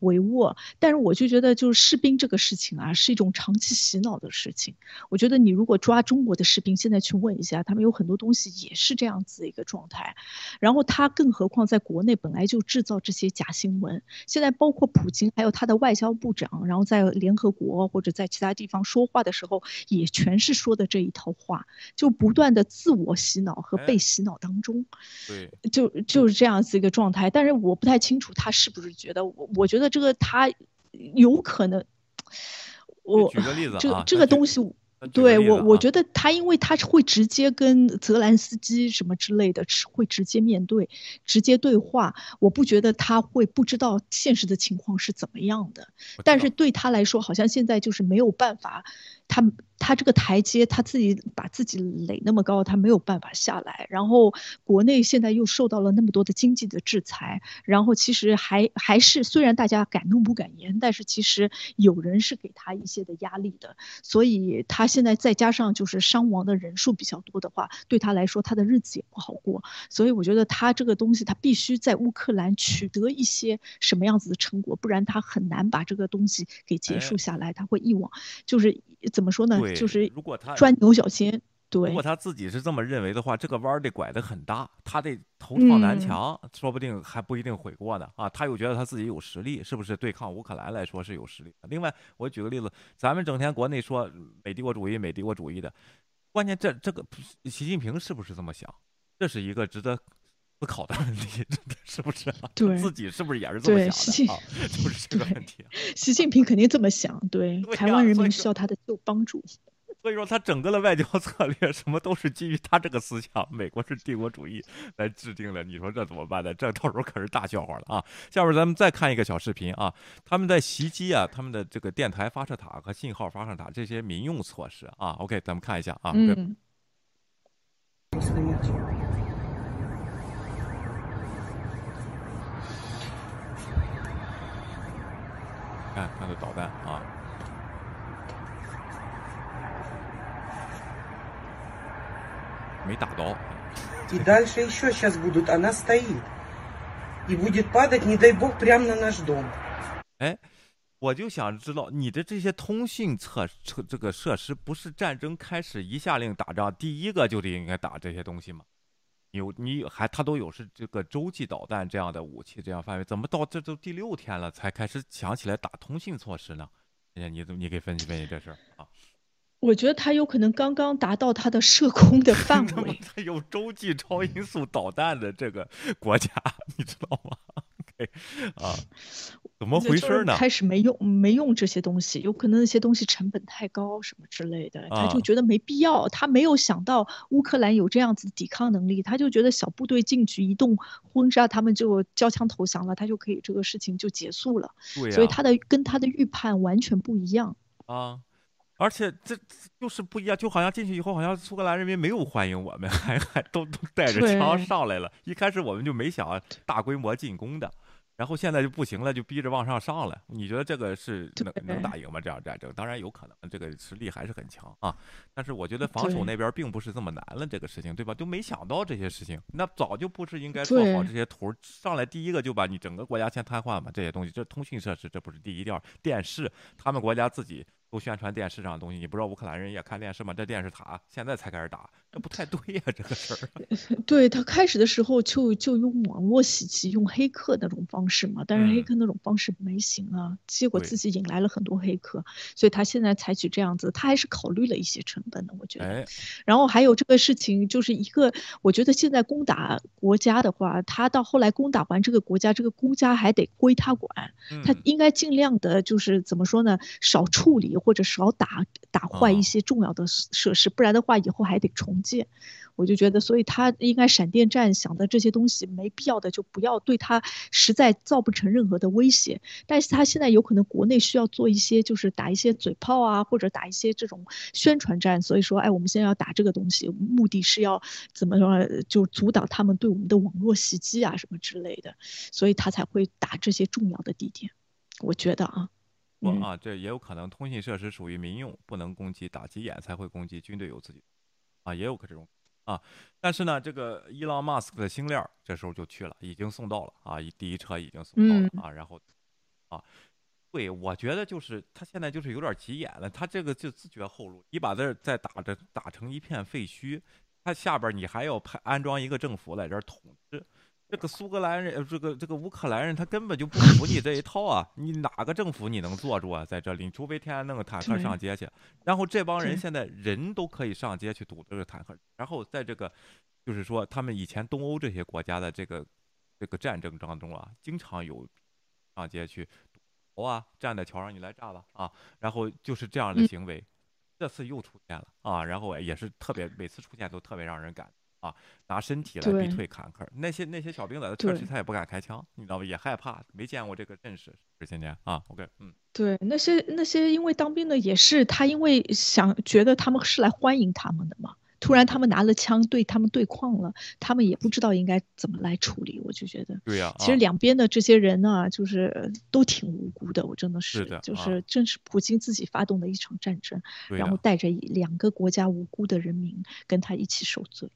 帷幄，但是我就觉得就是士兵这个事情啊，是一种长期洗脑的事情。我觉得你如果抓中国的士兵现在去问一下，他们有很多东西也是这样子的一个状态，然后他更何况在国内本来就制造这些假新闻，现在包括普京还有他的外交部长，然后在联合国或者在其他地方说话的时候也全是说的这一套话，就不断的自我洗脑和被洗脑当中，对，就是这样子一个状态。但是我不太清楚他是不是觉得，我觉得这个他有可能，我举个例子啊，这个东西。对，我觉得他，因为他会直接跟泽连斯基什么之类的会直接面对，直接对话，我不觉得他会不知道现实的情况是怎么样的，但是对他来说好像现在就是没有办法，他这个台阶他自己把自己垒那么高，他没有办法下来，然后国内现在又受到了那么多的经济的制裁，然后其实还是虽然大家敢怒不敢言，但是其实有人是给他一些的压力的，所以他现在再加上就是伤亡的人数比较多的话，对他来说他的日子也不好过，所以我觉得他这个东西他必须在乌克兰取得一些什么样子的成果，不然他很难把这个东西给结束下来，他会一往就是怎么说呢，就是如果他钻牛角尖，对，如果他自己是这么认为的话，这个弯得拐得很大，他得头撞南墙，说不定还不一定悔过呢啊！他又觉得他自己有实力，是不是对抗乌克兰来说是有实力的？另外，我举个例子，咱们整天国内说美帝国主义的，关键这个习近平是不是这么想？这是一个值得思考的问题，是不是、啊？对，自己是不是也是这么想的、啊？就是这个问题、啊。习近平肯定这么想，对，台湾人民需要他的帮助。所以说他整个的外交策略什么都是基于他这个思想，美国是帝国主义来制定的，你说这怎么办呢？这到时候可是大笑话了啊！下面咱们再看一个小视频啊，他们在袭击啊他们的这个电台发射塔和信号发射塔这些民用措施啊。OK， 咱们看一下啊。嗯。看他的导弹啊。没打到。И дальше еще сейчас будут. Она стоит и будет падать, не дай бог, прямо на наш дом. 哎，我就想知道你的这些通信这个设施，不是战争开始一下令打仗，第一个就得应该打这些东西吗？你还他都有是这个洲际导弹这样的武器，这样范围，怎么到这都第6天了才开始想起来打通信措施呢？你给分析分析这事啊。我觉得他有可能刚刚达到他的射控的范围。他有洲际超音速导弹的这个国家，你知道吗？okay， 啊，怎么回事呢？开始没用这些东西，有可能那些东西成本太高什么之类的，他就觉得没必要。他没有想到乌克兰有这样子的抵抗能力，他就觉得小部队进去一动轰炸，他们就交枪投降了，他就可以这个事情就结束了。对啊，所以他的跟他的预判完全不一样啊。而且这就是不一样，就好像进去以后，好像苏格兰人民没有欢迎我们，还都带着枪上来了。一开始我们就没想大规模进攻的，然后现在就不行了，就逼着往上上了。你觉得这个是能打赢吗？这样战争当然有可能，这个实力还是很强啊。但是我觉得防守那边并不是这么难了，这个事情对吧？就没想到这些事情，那早就不是应该做好这些图，上来第一个就把你整个国家先瘫痪嘛？这些东西，这通讯设施这不是第一调，电视他们国家自己。都宣传电视上的东西，你不知道乌克兰人也看电视吗？这电视塔现在才开始打，这不太对呀、啊，这个事儿。对他开始的时候就用网络袭击，用黑客那种方式嘛，但是黑客那种方式没行啊，结果自己引来了很多黑客，所以他现在采取这样子，他还是考虑了一些成本的，我觉得。哎、然后还有这个事情，就是一个我觉得现在攻打国家的话，他到后来攻打完这个国家，这个国家还得归他管，他应该尽量的就是怎么说呢，少处理。或者少打坏一些重要的设施，不然的话以后还得重建。我就觉得，所以他应该闪电战想的这些东西没必要的就不要，对他实在造不成任何的威胁。但是他现在有可能国内需要做一些，就是打一些嘴炮啊，或者打一些这种宣传战。所以说，哎，我们现在要打这个东西，目的是要怎么说，就阻挡他们对我们的网络袭击啊什么之类的。所以他才会打这些重要的地点，我觉得啊。我啊，这也有可能，通信设施属于民用，不能攻击，打击眼才会攻击。军队有自己，啊，也有这种啊。但是呢，这个Elon Musk的星链这时候就去了，已经送到了啊，第一车已经送到了啊。然后，啊，对，我觉得就是他现在就是有点急眼了，他这个就自绝后路，你把这再打成一片废墟，他下边你还要安装一个政府在这儿统治。这个苏格兰人，这个乌克兰人，他根本就不服你这一套啊！你哪个政府你能坐住啊？在这里，除非天安弄个坦克上街去。然后这帮人现在人都可以上街去堵这个坦克。然后在这个，就是说他们以前东欧这些国家的这个战争当中啊，经常有上街去堵桥啊，站在桥上你来炸吧啊，然后就是这样的行为，这次又出现了啊，然后也是特别每次出现都特别让人感。啊，拿身体来逼退坎坷，那些小兵在车里，他也不敢开枪，你知道吧？也害怕，没见过这个阵势，是今天啊 ，OK， 嗯。对，那些因为当兵的也是他，因为想觉得他们是来欢迎他们的嘛，突然他们拿了枪对他们对抗了，他们也不知道应该怎么来处理，我就觉得，对呀、啊，其实两边的这些人呢、啊，就是都挺无辜的，我真的是，的就是正是普京自己发动的一场战争，然后带着两个国家无辜的人民跟他一起受罪。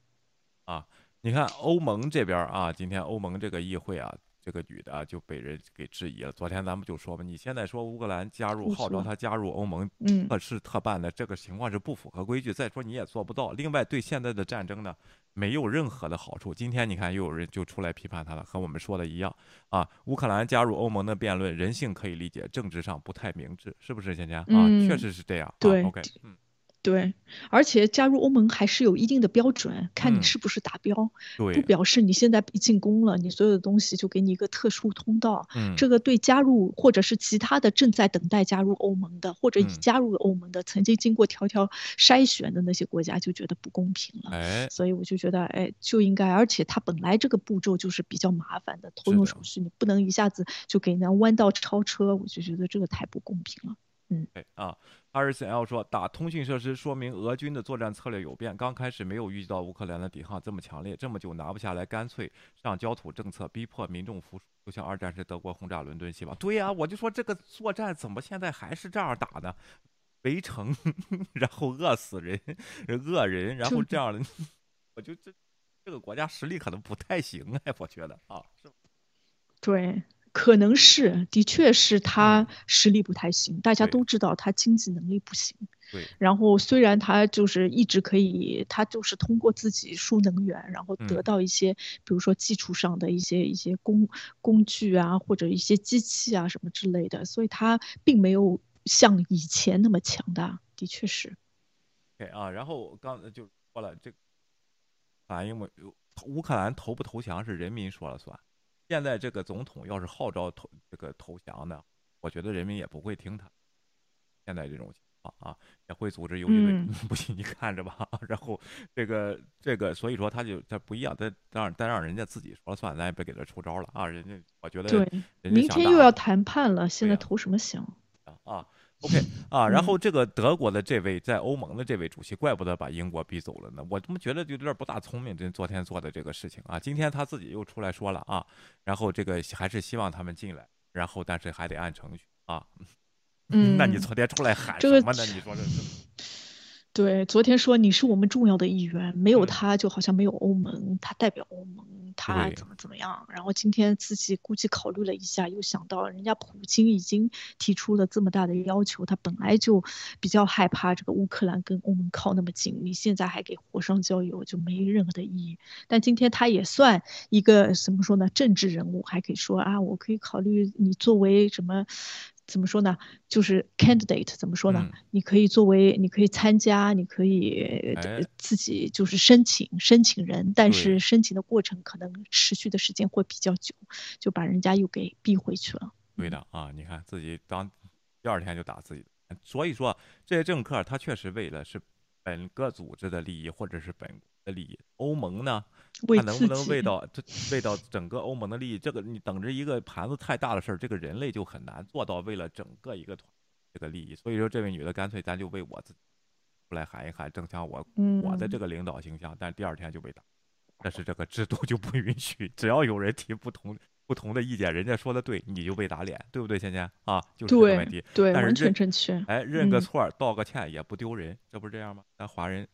啊，你看欧盟这边啊，今天欧盟这个议会啊，这个女的、啊、就被人给质疑了。昨天咱们就说吧，你现在说乌克兰加入，号召她加入欧盟，是特办的，这个情况是不符合规矩。再说你也做不到。另外，对现在的战争呢，没有任何的好处。今天你看，又有人就出来批判她了，和我们说的一样啊。乌克兰加入欧盟的辩论，人性可以理解，政治上不太明智，是不是，芊芊啊？确实是这样。对 ，OK， 嗯。对，而且加入欧盟还是有一定的标准，看你是不是达标，不表示你现在被进攻了，你所有的东西就给你一个特殊通道。这个对加入或者是其他的正在等待加入欧盟的，或者已加入欧盟的、曾经经过条条筛选的那些国家就觉得不公平了。所以我就觉得，哎，就应该，而且它本来这个步骤就是比较麻烦的，投入手续你不能一下子就给人家弯道超车，我就觉得这个太不公平了。对啊，Harrison L 说打通讯设施说明俄军的作战策略有变，刚开始没有预计到乌克兰的抵抗这么强烈，这么久拿不下来，干脆上焦土政策逼迫民众服输，就像二战时德国轰炸伦敦西吧。对呀、啊，我就说这个作战怎么现在还是这样打呢？围城，然后饿死人，饿人，然后这样的，我就这个国家实力可能不太行哎，我觉得啊，是吧？对。可能是，的确是他实力不太行，大家都知道他经济能力不行。对。然后虽然他就是一直可以，他就是通过自己输能源，然后得到一些，比如说技术上的一些工具啊，或者一些机器啊什么之类的，所以他并没有像以前那么强大，的确是。对、okay， 啊，然后刚才就说了这个，反映乌克兰投不投降是人民说了算。现在这个总统要是号召投降呢，我觉得人民也不会听他。现在这种情况啊，也会组织游击队，不信你看着吧。然后这个，所以说他不一样，再让人家自己说了算，咱也别给他出招了啊。人家我觉得，对，明天又要谈判了，现在投什么降啊？ OK 啊，然后这个德国的这位在欧盟的这位主席，怪不得把英国逼走了呢。我怎么觉得就有点不大聪明？这昨天做的这个事情啊，今天他自己又出来说了啊，然后这个还是希望他们进来，然后但是还得按程序啊。嗯，那你昨天出来喊什么呢？你说这是。对，昨天说你是我们重要的一员，没有他就好像没有欧盟，他代表欧盟，他怎么样？然后今天自己估计考虑了一下，又想到人家普京已经提出了这么大的要求，他本来就比较害怕这个乌克兰跟欧盟靠那么近，你现在还给火上浇油，就没任何的意义。但今天他也算一个怎么说呢？政治人物还可以说啊，我可以考虑你作为什么。怎么说呢？就是 candidate 怎么说呢？你可以作为，你可以参加，你可以自己就是申请人，但是申请的过程可能持续的时间会比较久，就把人家又给逼回去了。对的啊，你看自己当第二天就打自己，所以说这些政客他确实为了是本个组织的利益或者是本国的利益，欧盟呢？看能不能为到整个欧盟的利益，这个你等着一个盘子太大的事儿，这个人类就很难做到为了整个一个团这个利益。所以说，这位女的干脆咱就为我自己出来喊一喊，增强我的这个领导形象。但第二天就被打，但是这个制度就不允许，只要有人提不同的意见，人家说的对，你就被打脸，对不对，芊芊啊？就是这个问题，对，完全正确。哎，认个错道个歉也不丢人，这不是这样吗？咱华人。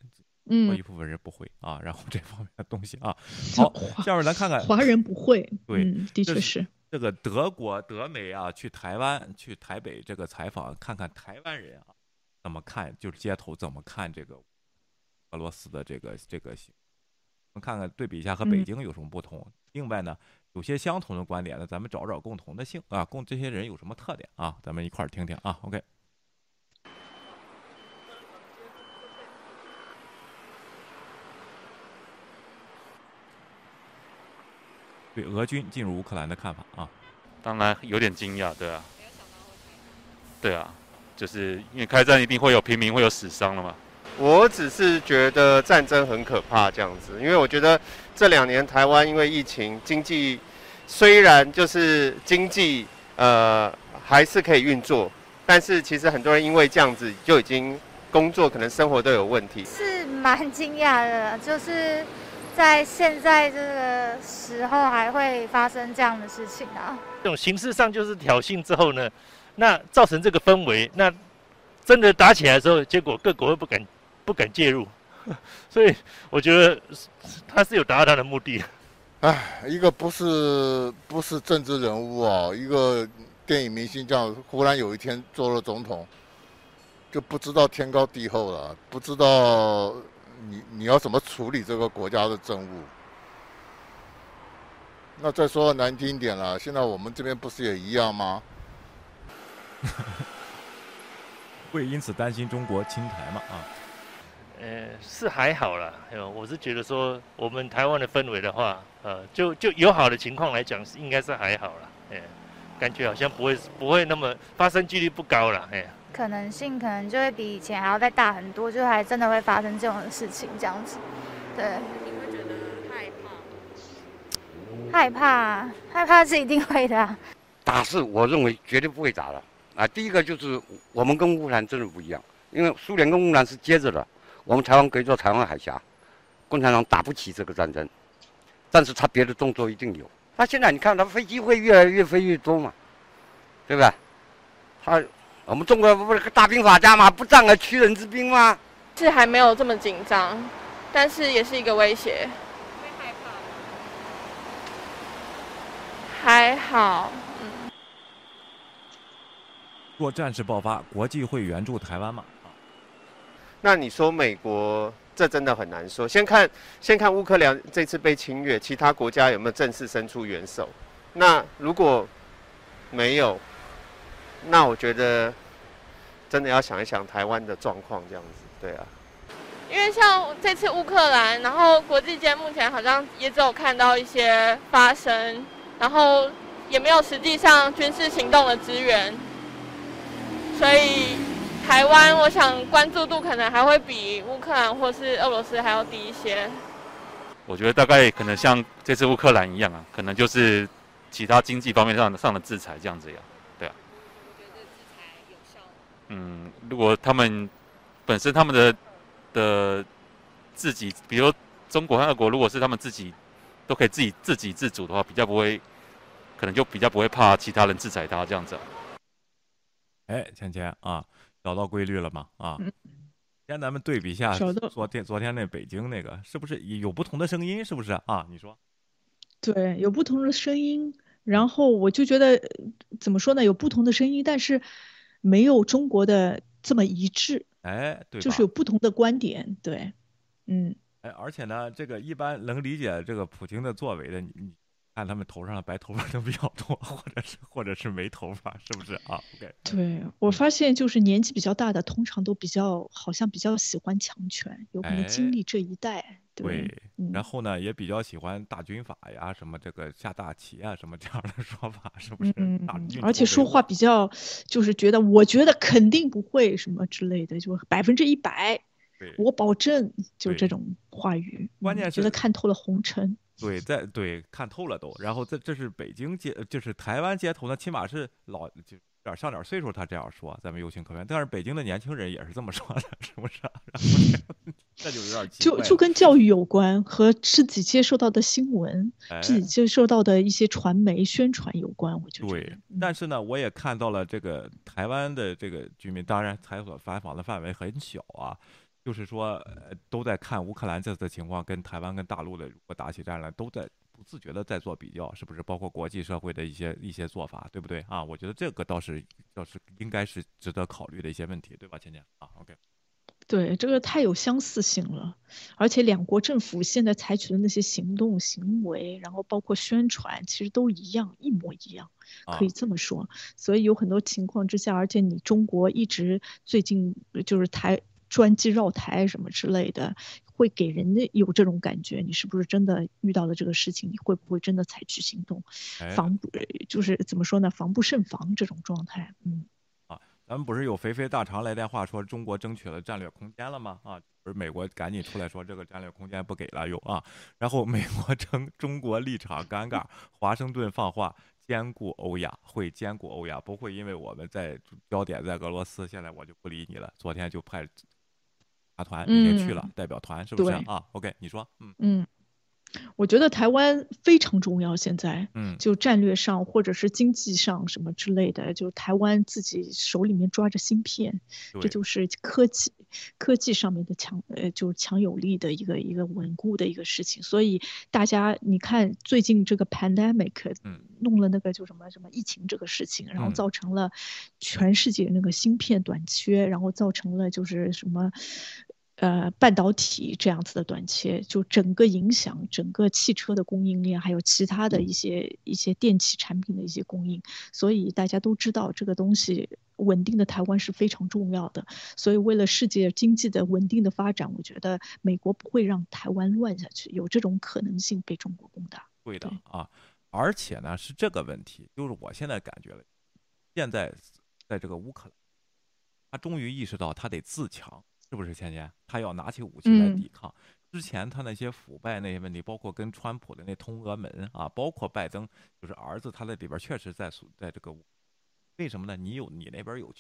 有一部分人不会啊，然后这方面的东西啊，好，下面咱看看华人不会，对，的确是这个德国德媒啊，去台湾去台北这个采访，看看台湾人啊怎么看，就是街头怎么看这个俄罗斯的这个，我们看看对比一下和北京有什么不同。另外呢，有些相同的观点呢，咱们找找共同的性啊，这些人有什么特点啊，咱们一块儿听听啊 ，OK。对俄军进入乌克兰的看法啊，当然有点惊讶，对啊，对啊，就是因为开战一定会有平民会有死伤了嘛。我只是觉得战争很可怕这样子，因为我觉得这2年台湾因为疫情，经济虽然就是经济还是可以运作，但是其实很多人因为这样子就已经工作可能生活都有问题，是蛮惊讶的，就是。在现在这个时候还会发生这样的事情啊？这种形式上就是挑衅之后呢，那造成这个氛围，那真的打起来的时候，结果各国会不敢介入，所以我觉得他是有达到他的目的。哎，一个不是政治人物哦，一个电影明星这样忽然有一天做了总统，就不知道天高地厚了，不知道。你要怎么处理这个国家的政务？那再说难听点了，现在我们这边不是也一样吗？会因此担心中国侵台吗？啊？是还好啦，我是觉得说我们台湾的氛围的话，就友好的情况来讲，应该是还好啦，感觉好像不会那么发生几率不高啦，可能性可能就会比以前还要再大很多，就还真的会发生这种事情这样子。对，你会觉得害怕是一定会的啊。打是我认为绝对不会打的啊。第一个就是我们跟乌克兰真的不一样，因为苏联跟乌克兰是接着的，我们台湾隔着台湾海峡，共产党打不起这个战争，但是他别的动作一定有。那现在你看，他飞机会越来越飞越多嘛，对不对？他。我们中国不是大兵法家吗？不战而屈人之兵吗？是还没有这么紧张，但是也是一个威胁。会害怕？还好，若战事爆发，国际会援助台湾吗？那你说美国，这真的很难说。先看乌克兰这次被侵略，其他国家有没有正式伸出援手？那如果没有？那我觉得，真的要想一想台湾的状况这样子，对啊。因为像这次乌克兰，然后国际间目前好像也只有看到一些发生，然后也没有实际上军事行动的支援，所以台湾我想关注度可能还会比乌克兰或是俄罗斯还要低一些。我觉得大概可能像这次乌克兰一样啊，可能就是其他经济方面上的制裁这样子呀。如果他们本身他们的自己，比如中国和俄国，如果是他们自己都可以自给自足的话，比较不会，可能就比较不会怕其他人制裁他这样子。哎，芊芊啊，找到规律了吗？啊。先咱们对比一下昨天那北京那个，是不是有不同的声音？是不是啊？你说，对，有不同的声音。然后我就觉得怎么说呢？有不同的声音，但是没有中国的这么一致。哎，对，就是有不同的观点。对，哎，而且呢，这个一般能理解这个普京的作为的，你看他们头上的白头发都比较多，或者是没头发，是不是啊？ Okay. 对，我发现就是年纪比较大的，通常都好像比较喜欢强权，有可能经历这一代。哎，对，然后呢，也比较喜欢大军阀呀，什么这个下大棋啊，什么这样的说法，是不是？而且说话比较就是觉得，我觉得肯定不会什么之类的，就100%，我保证，就这种话语。关键是觉得看透了红尘。对，对看透了都，然后这是北京街，就是台湾街头呢，起码是老就上点岁数，他这样说，咱们有情可原。但是北京的年轻人也是这么说的，是不是？那就有点奇怪，就跟教育有关，和自己接受到的新闻，自己接受到的一些传媒宣传有关，我觉得。对，但是呢，我也看到了这个台湾的这个居民，当然采访的范围很小啊。就是说，都在看乌克兰这次情况跟台湾跟大陆的如果打起战来，都在不自觉的在做比较，是不是？包括国际社会的一些做法，对不对啊？我觉得这个倒是应该是值得考虑的一些问题，对吧，芊芊啊 ？OK。对，这个太有相似性了，而且两国政府现在采取的那些行动、行为，然后包括宣传，其实都一样，一模一样，可以这么说。所以有很多情况之下，而且你中国一直最近就是专机绕台什么之类的，会给人家有这种感觉，你是不是真的遇到了这个事情，你会不会真的采取行动，就是怎么说呢，防不胜防这种状态。咱们不是有肥肥大肠来电话说中国争取了战略空间了吗？啊，不是美国赶紧出来说这个战略空间不给了又啊，然后美国称中国立场尴尬，华盛顿放话会兼顾欧亚，不会因为我们在焦点在俄罗斯，现在我就不理你了。昨天就派。团已经去了，代表团是不是啊 ？OK， 你说，我觉得台湾非常重要，现在，就战略上或者是经济上什么之类的，就台湾自己手里面抓着芯片，这就是科技上面的就是强有力的一个稳固的一个事情。所以大家你看最近这个 pandemic，弄了那个就什么疫情这个事情，然后造成了全世界那个芯片短缺，然后造成了就是什么。半导体这样子的短缺，就整个影响整个汽车的供应链，还有其他的一些电器产品的一些供应，所以大家都知道这个东西稳定的台湾是非常重要的。所以为了世界经济的稳定的发展，我觉得美国不会让台湾乱下去，有这种可能性被中国攻打。对的啊，而且呢是这个问题，就是我现在感觉了，现在在这个乌克兰，他终于意识到他得自强。是不是芊芊？他要拿起武器来抵抗。之前他那些腐败那些问题，包括跟川普的那通俄门啊，包括拜登就是儿子，他在里边确实在这个，为什么呢？你那边有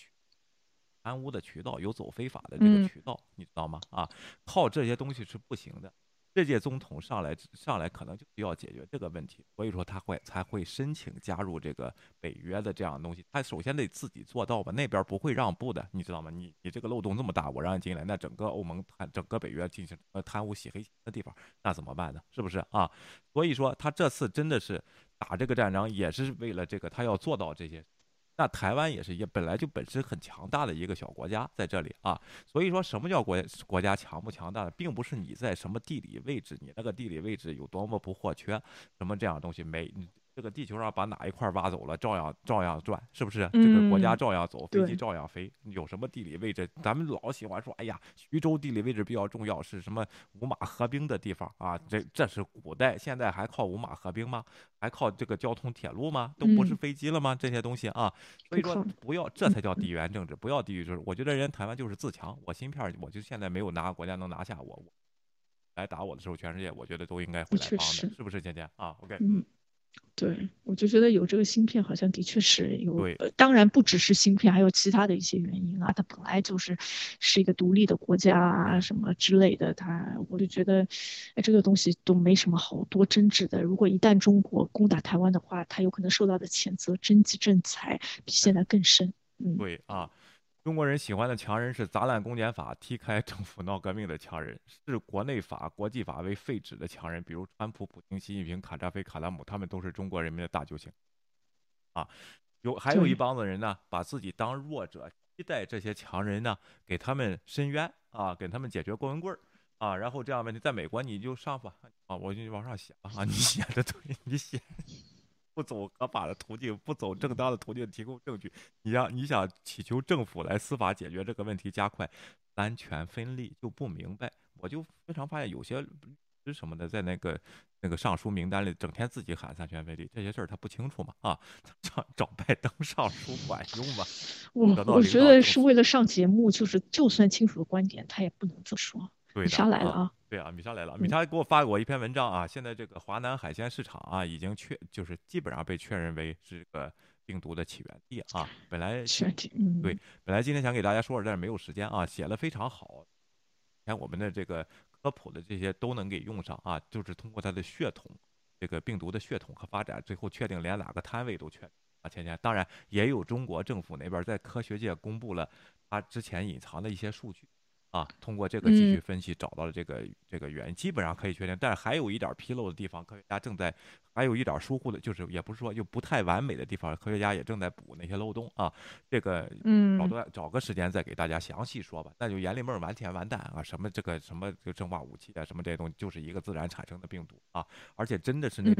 贪污的渠道，有走非法的这个渠道，你知道吗？啊，靠这些东西是不行的。这届总统上来可能就要解决这个问题，所以说他才会申请加入这个北约的这样的东西。他首先得自己做到吧，那边不会让步的，你知道吗？你这个漏洞这么大，我让你进来，那整个欧盟、整个北约进行贪污洗黑钱的地方，那怎么办呢？是不是啊？所以说他这次真的是打这个战争，也是为了这个，他要做到这些。那台湾也是，也本来就本身很强大的一个小国家在这里啊，所以说什么叫国家强不强大的，并不是你在什么地理位置，你那个地理位置有多么不或缺，什么这样的东西没，这个地球上把哪一块挖走了，照样转，是不是？这个国家照样走，飞机照样飞，有什么地理位置？咱们老喜欢说，哎呀，徐州地理位置比较重要，是什么五马合兵的地方啊？这是古代，现在还靠五马合兵吗？还靠这个交通铁路吗？都不是飞机了吗？这些东西啊，所以说不要，这才叫地缘政治，不要地域政治。我觉得人台湾就是自强，我芯片我就现在没有哪个国家能拿下我来打我的时候，全世界我觉得都应该会来帮的，是不是，芊芊啊？OK。对，我就觉得有这个芯片好像的确是有，当然不只是芯片，还有其他的一些原因啊，它本来就是一个独立的国家啊什么之类的，我就觉得这个东西都没什么好多争执的，如果一旦中国攻打台湾的话，它有可能受到的谴责经济制裁比现在更深。对啊，中国人喜欢的强人是砸烂公检法、踢开政府闹革命的强人，视国内法、国际法为废纸的强人，比如川普、普京、习近平、卡扎菲、卡拉姆，他们都是中国人民的大救星。啊，还有一帮子人呢，把自己当弱者，期待这些强人呢给他们伸冤啊，给他们解决光棍儿啊，然后这样问题，在美国你就上吧啊，我就往上写啊，你写的对，你写。不走合法的途径，不走正当的途径提供证据，你想祈求政府来司法解决这个问题，加快三权分立就不明白。我就非常发现有些律师什么的在那个上书名单里整天自己喊三权分立，这些事儿他不清楚嘛啊，找拜登上书管用吗？我觉得是为了上节目，就算清楚的观点他也不能自说。对的，米莎来了啊！对啊，米莎来了。米莎给我发过一篇文章啊，现在这个华南海鲜市场啊，已经就是基本上被确认为是这个病毒的起源地啊。本来今天想给大家说，但是没有时间啊，写了非常好。看我们的这个科普的这些都能给用上啊，就是通过它的血统，这个病毒的血统和发展，最后确定连哪个摊位都确定啊。当然也有中国政府那边在科学界公布了它之前隐藏的一些数据。啊，通过这个继续分析找到了这个原因，基本上可以确定，但是还有一点纰漏的地方，科学家正在，还有一点疏忽的，就是也不是说又不太完美的地方，科学家也正在补那些漏洞啊。这个，找个时间再给大家详细说吧。那就阎立梦完全完蛋啊，什么这个什么就生化武器啊，什么这些东西，就是一个自然产生的病毒啊，而且真的是那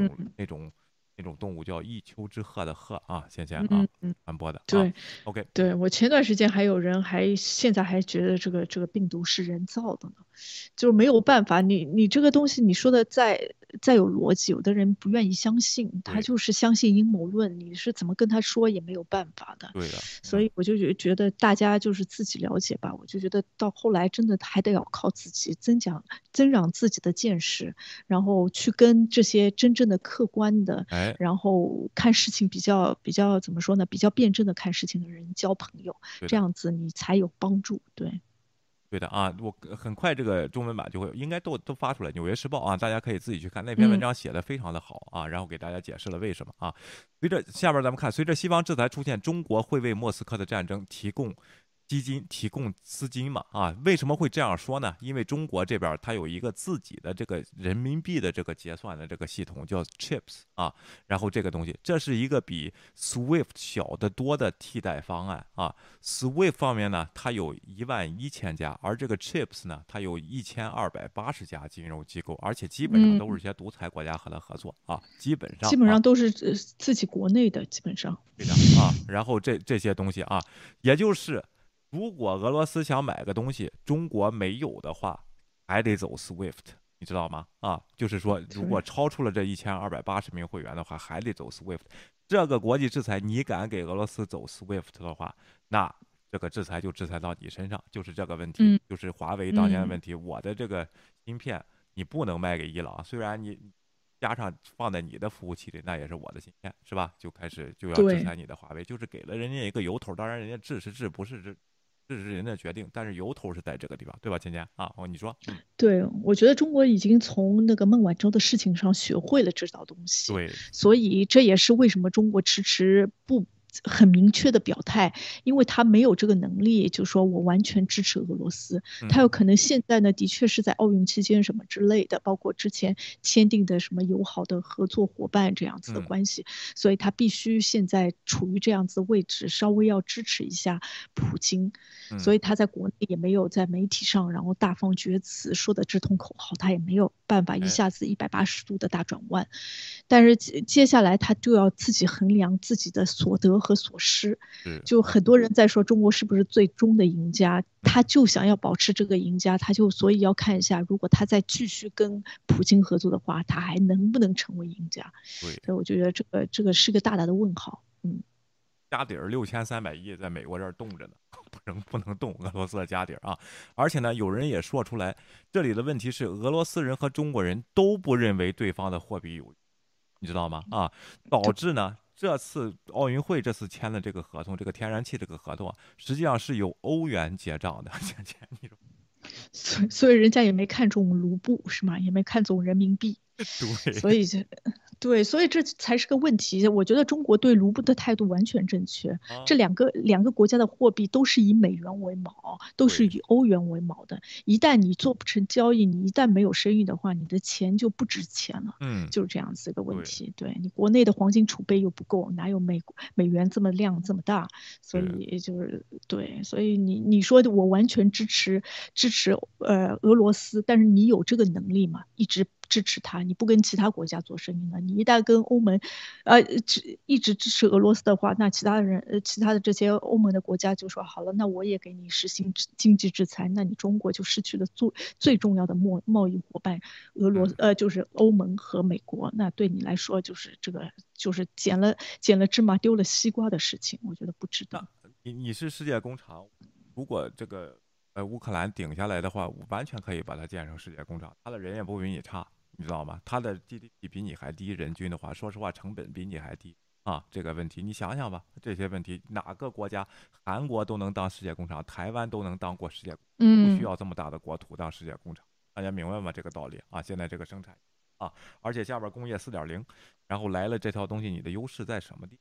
种动物叫一丘之貉的貉啊，先啊传播的、啊、对 ，OK， 对我前段时间还有人现在还觉得这个病毒是人造的呢，就是没有办法，你这个东西你说的再有逻辑，有的人不愿意相信，他就是相信阴谋论，你是怎么跟他说也没有办法的。对的，所以我就觉得大家就是自己了解吧，我就觉得到后来真的还得要靠自己增长自己的见识，然后去跟这些真正的客观的。然后看事情比较怎么说呢？比较辩证的看事情的人交朋友，这样子你才有帮助。对，对的啊，我很快这个中文版就会应该都发出来，《纽约时报》啊，大家可以自己去看那篇文章，写的非常的好啊，然后给大家解释了为什么啊。下边咱们看，随着西方制裁出现，中国会为莫斯科的战争提供基金、提供资金嘛啊？为什么会这样说呢？因为中国这边它有一个自己的这个人民币的这个结算的这个系统叫 CIPS 啊，然后这个东西这是一个比 SWIFT 小得多的替代方案啊。SWIFT 方面呢，它有11000家，而这个 CIPS 呢，它有1280家金融机构，而且基本上都是些独裁国家和它合作啊，基本上都是自己国内的，基本上对的啊。然后这些东西啊，也就是。如果俄罗斯想买个东西，中国没有的话，还得走 SWIFT， 你知道吗？啊，就是说，如果超出了这1280名会员的话，还得走 SWIFT。这个国际制裁，你敢给俄罗斯走 SWIFT 的话，那这个制裁就制裁到你身上，就是这个问题，就是华为当年的问题。我的这个芯片你不能卖给伊朗，虽然你加上放在你的服务器里，那也是我的芯片，是吧？就开始就要制裁你的华为，就是给了人家一个由头，当然人家治是治，不是治。这是人的决定，但是由头是在这个地方，对吧，芊芊啊？你说，对，我觉得中国已经从那个孟晚舟的事情上学会了这道东西，对，所以这也是为什么中国迟不很明确的表态，因为他没有这个能力，就说我完全支持俄罗斯，他有可能现在呢，的确是在奥运期间什么之类的，包括之前签订的什么友好的合作伙伴这样子的关系，所以他必须现在处于这样子的位置，稍微要支持一下普京，所以他在国内也没有在媒体上然后大放厥词，说的这通口号，他也没有办法一下子180度的大转弯，但是接下来他就要自己衡量自己的所得和所失，就很多人在说中国是不是最终的赢家，他就想要保持这个赢家，他就所以要看一下，如果他再继续跟普京合作的话，他还能不能成为赢家？所以我就觉得这个是个大大的问号。家底儿6300亿在美国这儿冻着呢，不能动俄罗斯的家底儿啊！而且呢，有人也说出来，这里的问题是俄罗斯人和中国人都不认为对方的货币有。你知道吗？啊，导致呢这次奥运会这次签了这个合同，这个天然气这个合同，实际上是由欧元结账的。所以人家也没看中卢布是吗？也没看中人民币。对，所以这才是个问题。我觉得中国对卢布的态度完全正确。这两个国家的货币都是以美元为锚，都是以欧元为锚的。一旦你做不成交易，你一旦没有生意的话，你的钱就不值钱了。嗯，就是这样子一个问题。对，你国内的黄金储备又不够，哪有美元这么量这么大？所以就是对，所以你说的我完全支持俄罗斯，但是你有这个能力吗？一直支持他，你不跟其他国家做生意了。你一旦跟欧盟，一直支持俄罗斯的话，那其他的这些欧盟的国家就说好了，那我也给你实行经济制裁，那你中国就失去了最重要的贸易伙伴，就是欧盟和美国。那对你来说，就是这个就是捡了芝麻丢了西瓜的事情，我觉得不值得。你是世界工厂，如果这个乌克兰顶下来的话，我完全可以把它建成世界工厂，他的人也不比你差。你知道吗？他的 GDP 比你还低，人均的话，说实话，成本比你还低啊！这个问题你想想吧，这些问题哪个国家？韩国都能当世界工厂，台湾都能当过世界工厂，不需要这么大的国土当世界工厂。大家明白吗？这个道理啊！现在这个生产啊，而且下边工业 4.0， 然后来了这套东西，你的优势在什么地？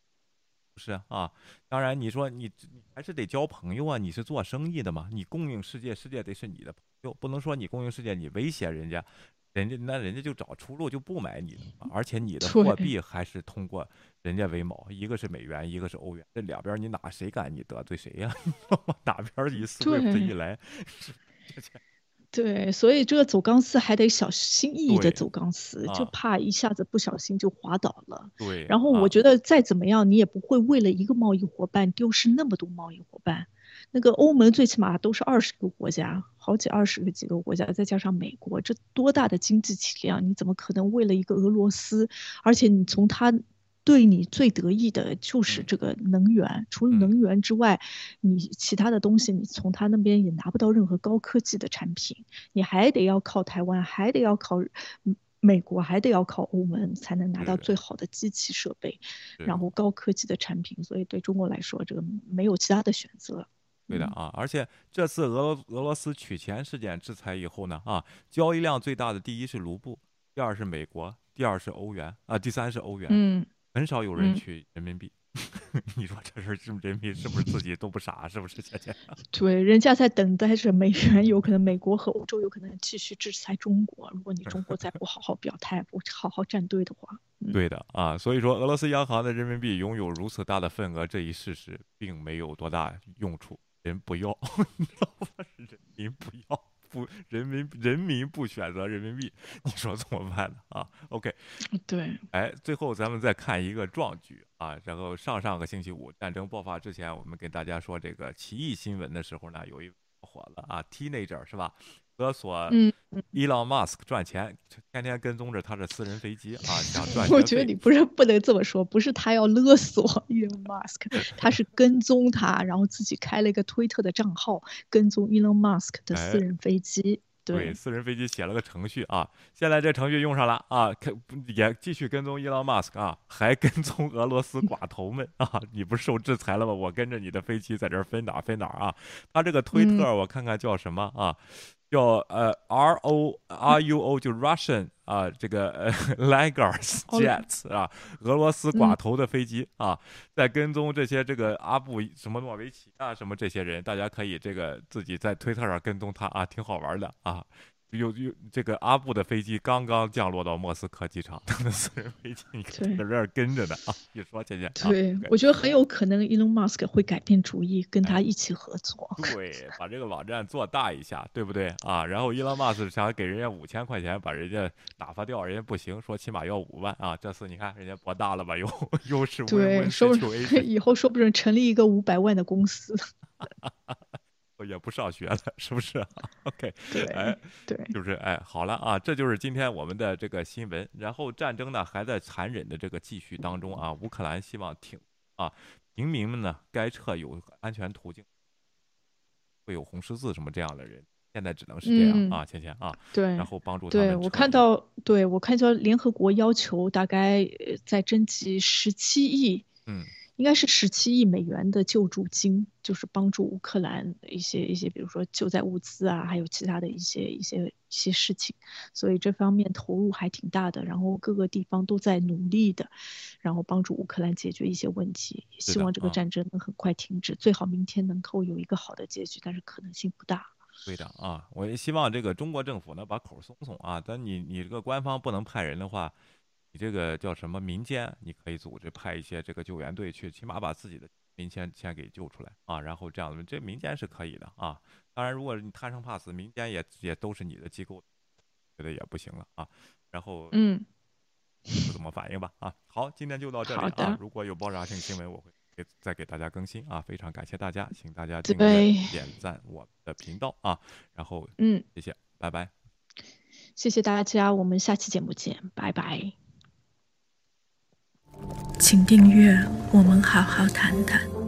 是啊，当然你说你还是得交朋友啊，你是做生意的嘛，你供应世界，世界得是你的朋友，不能说你供应世界，你威胁人家。人家就找出路，就不买你的，而且你的货币还是通过人家为锚，一个是美元，一个是欧元，这两边你哪谁敢你得罪谁呀、啊？哪边一SWIFT一来，对，所以这个走钢丝还得小心翼翼的走钢丝，就怕一下子不小心就滑倒了。对，然后我觉得再怎么样，你也不会为了一个贸易伙伴丢失那么多贸易伙伴。那个欧盟最起码都是20个国家，好几几个国家，再加上美国，这多大的经济体量？你怎么可能为了一个俄罗斯？而且你从他对你最得意的就是这个能源，除了能源之外，你其他的东西你从他那边也拿不到任何高科技的产品，你还得要靠台湾，还得要靠美国，还得要靠欧盟才能拿到最好的机器设备，然后高科技的产品。所以对中国来说，这个没有其他的选择。对的啊，而且这次俄罗斯取钱事件制裁以后呢，啊，交易量最大的第一是卢布，第二是美国，第二是欧元啊，第三是欧元，很少有人取人民币。你说这事是人民是不是自己都不傻？是不是姐姐？对，人家在等待着美元，有可能美国和欧洲有可能继续制裁中国。如果你中国再不好好表态，不好好站队的话，对的啊。所以说，俄罗斯央行的人民币拥有如此大的份额，这一事实并没有多大用处。人不要，你知道吗？人民不要，人民不选择人民币，你说怎么办呢？啊 ，OK， 对，哎，最后咱们再看一个壮举啊。然后上个星期五战争爆发之前，我们跟大家说这个奇异新闻的时候呢，有一火了啊 ，teenager 是吧？勒索 Elon Musk 赚钱，天天跟踪着他的私人飞机啊，想赚钱。我觉得你不能这么说，不是他要勒索 Elon Musk， 他是跟踪他，然后自己开了一个推特的账号，跟踪 Elon Musk 的私人飞机。对，私人飞机写了个程序啊，现在这程序用上了啊，也继续跟踪伊朗马斯克啊，还跟踪俄罗斯寡头们啊，你不是受制裁了吗？我跟着你的飞机在这飞哪啊？他这个推特我看看叫什么啊？叫RUO， 就 Russian 啊，这个Lagars Jets 啊，俄罗斯寡头的飞机啊，在跟踪这些这个阿布什么诺维奇啊什么这些人，大家可以这个自己在推特上跟踪他啊，挺好玩的啊。有这个阿布的飞机刚刚降落到莫斯科机场，他的私人飞机你看在这儿跟着的啊！你说姐姐，对，我觉得很有可能 Elon Musk 会改变主意，跟他一起合作。对，把这个网站做大一下，对不对啊？然后 Elon Musk 想给人家5000块钱，把人家打发掉，人家不行，说起码要5万啊！这次你看人家博大了吧？又是对，说以后说不准成立一个500万的公司。也不上学了，是不是 ？OK， 对，哎，对，就是哎，好了啊，这就是今天我们的这个新闻。然后战争呢还在残忍的这个继续当中啊，乌克兰希望平民们呢该撤有安全途径，会有红十字什么这样的人现在只能是这样啊，倩倩啊，对，然后帮助他们。对我看到联合国要求大概在征集17亿，应该是17亿美元的救助金，就是帮助乌克兰一些，比如说救灾物资啊，还有其他的一些事情，所以这方面投入还挺大的。然后各个地方都在努力的，然后帮助乌克兰解决一些问题，也希望这个战争能很快停止，最好明天能够有一个好的结局，但是可能性不大。对的啊，我也希望这个中国政府呢把口松松啊，但你这个官方不能派人的话，你这个叫什么民间，你可以组织派一些这个救援队去，起码把自己的民间先给救出来啊，然后这样子，这民间是可以的啊。当然，如果你贪生怕死，民间也都是你的机构，觉得也不行了啊。然后不怎么反应吧啊。好，今天就到这里啊。如果有爆炸性新闻，我会再给大家更新啊。非常感谢大家，请大家订阅、点赞我们的频道啊。然后谢谢，拜拜。谢谢大家，我们下期节目见，拜拜。请订阅，我们好好谈谈。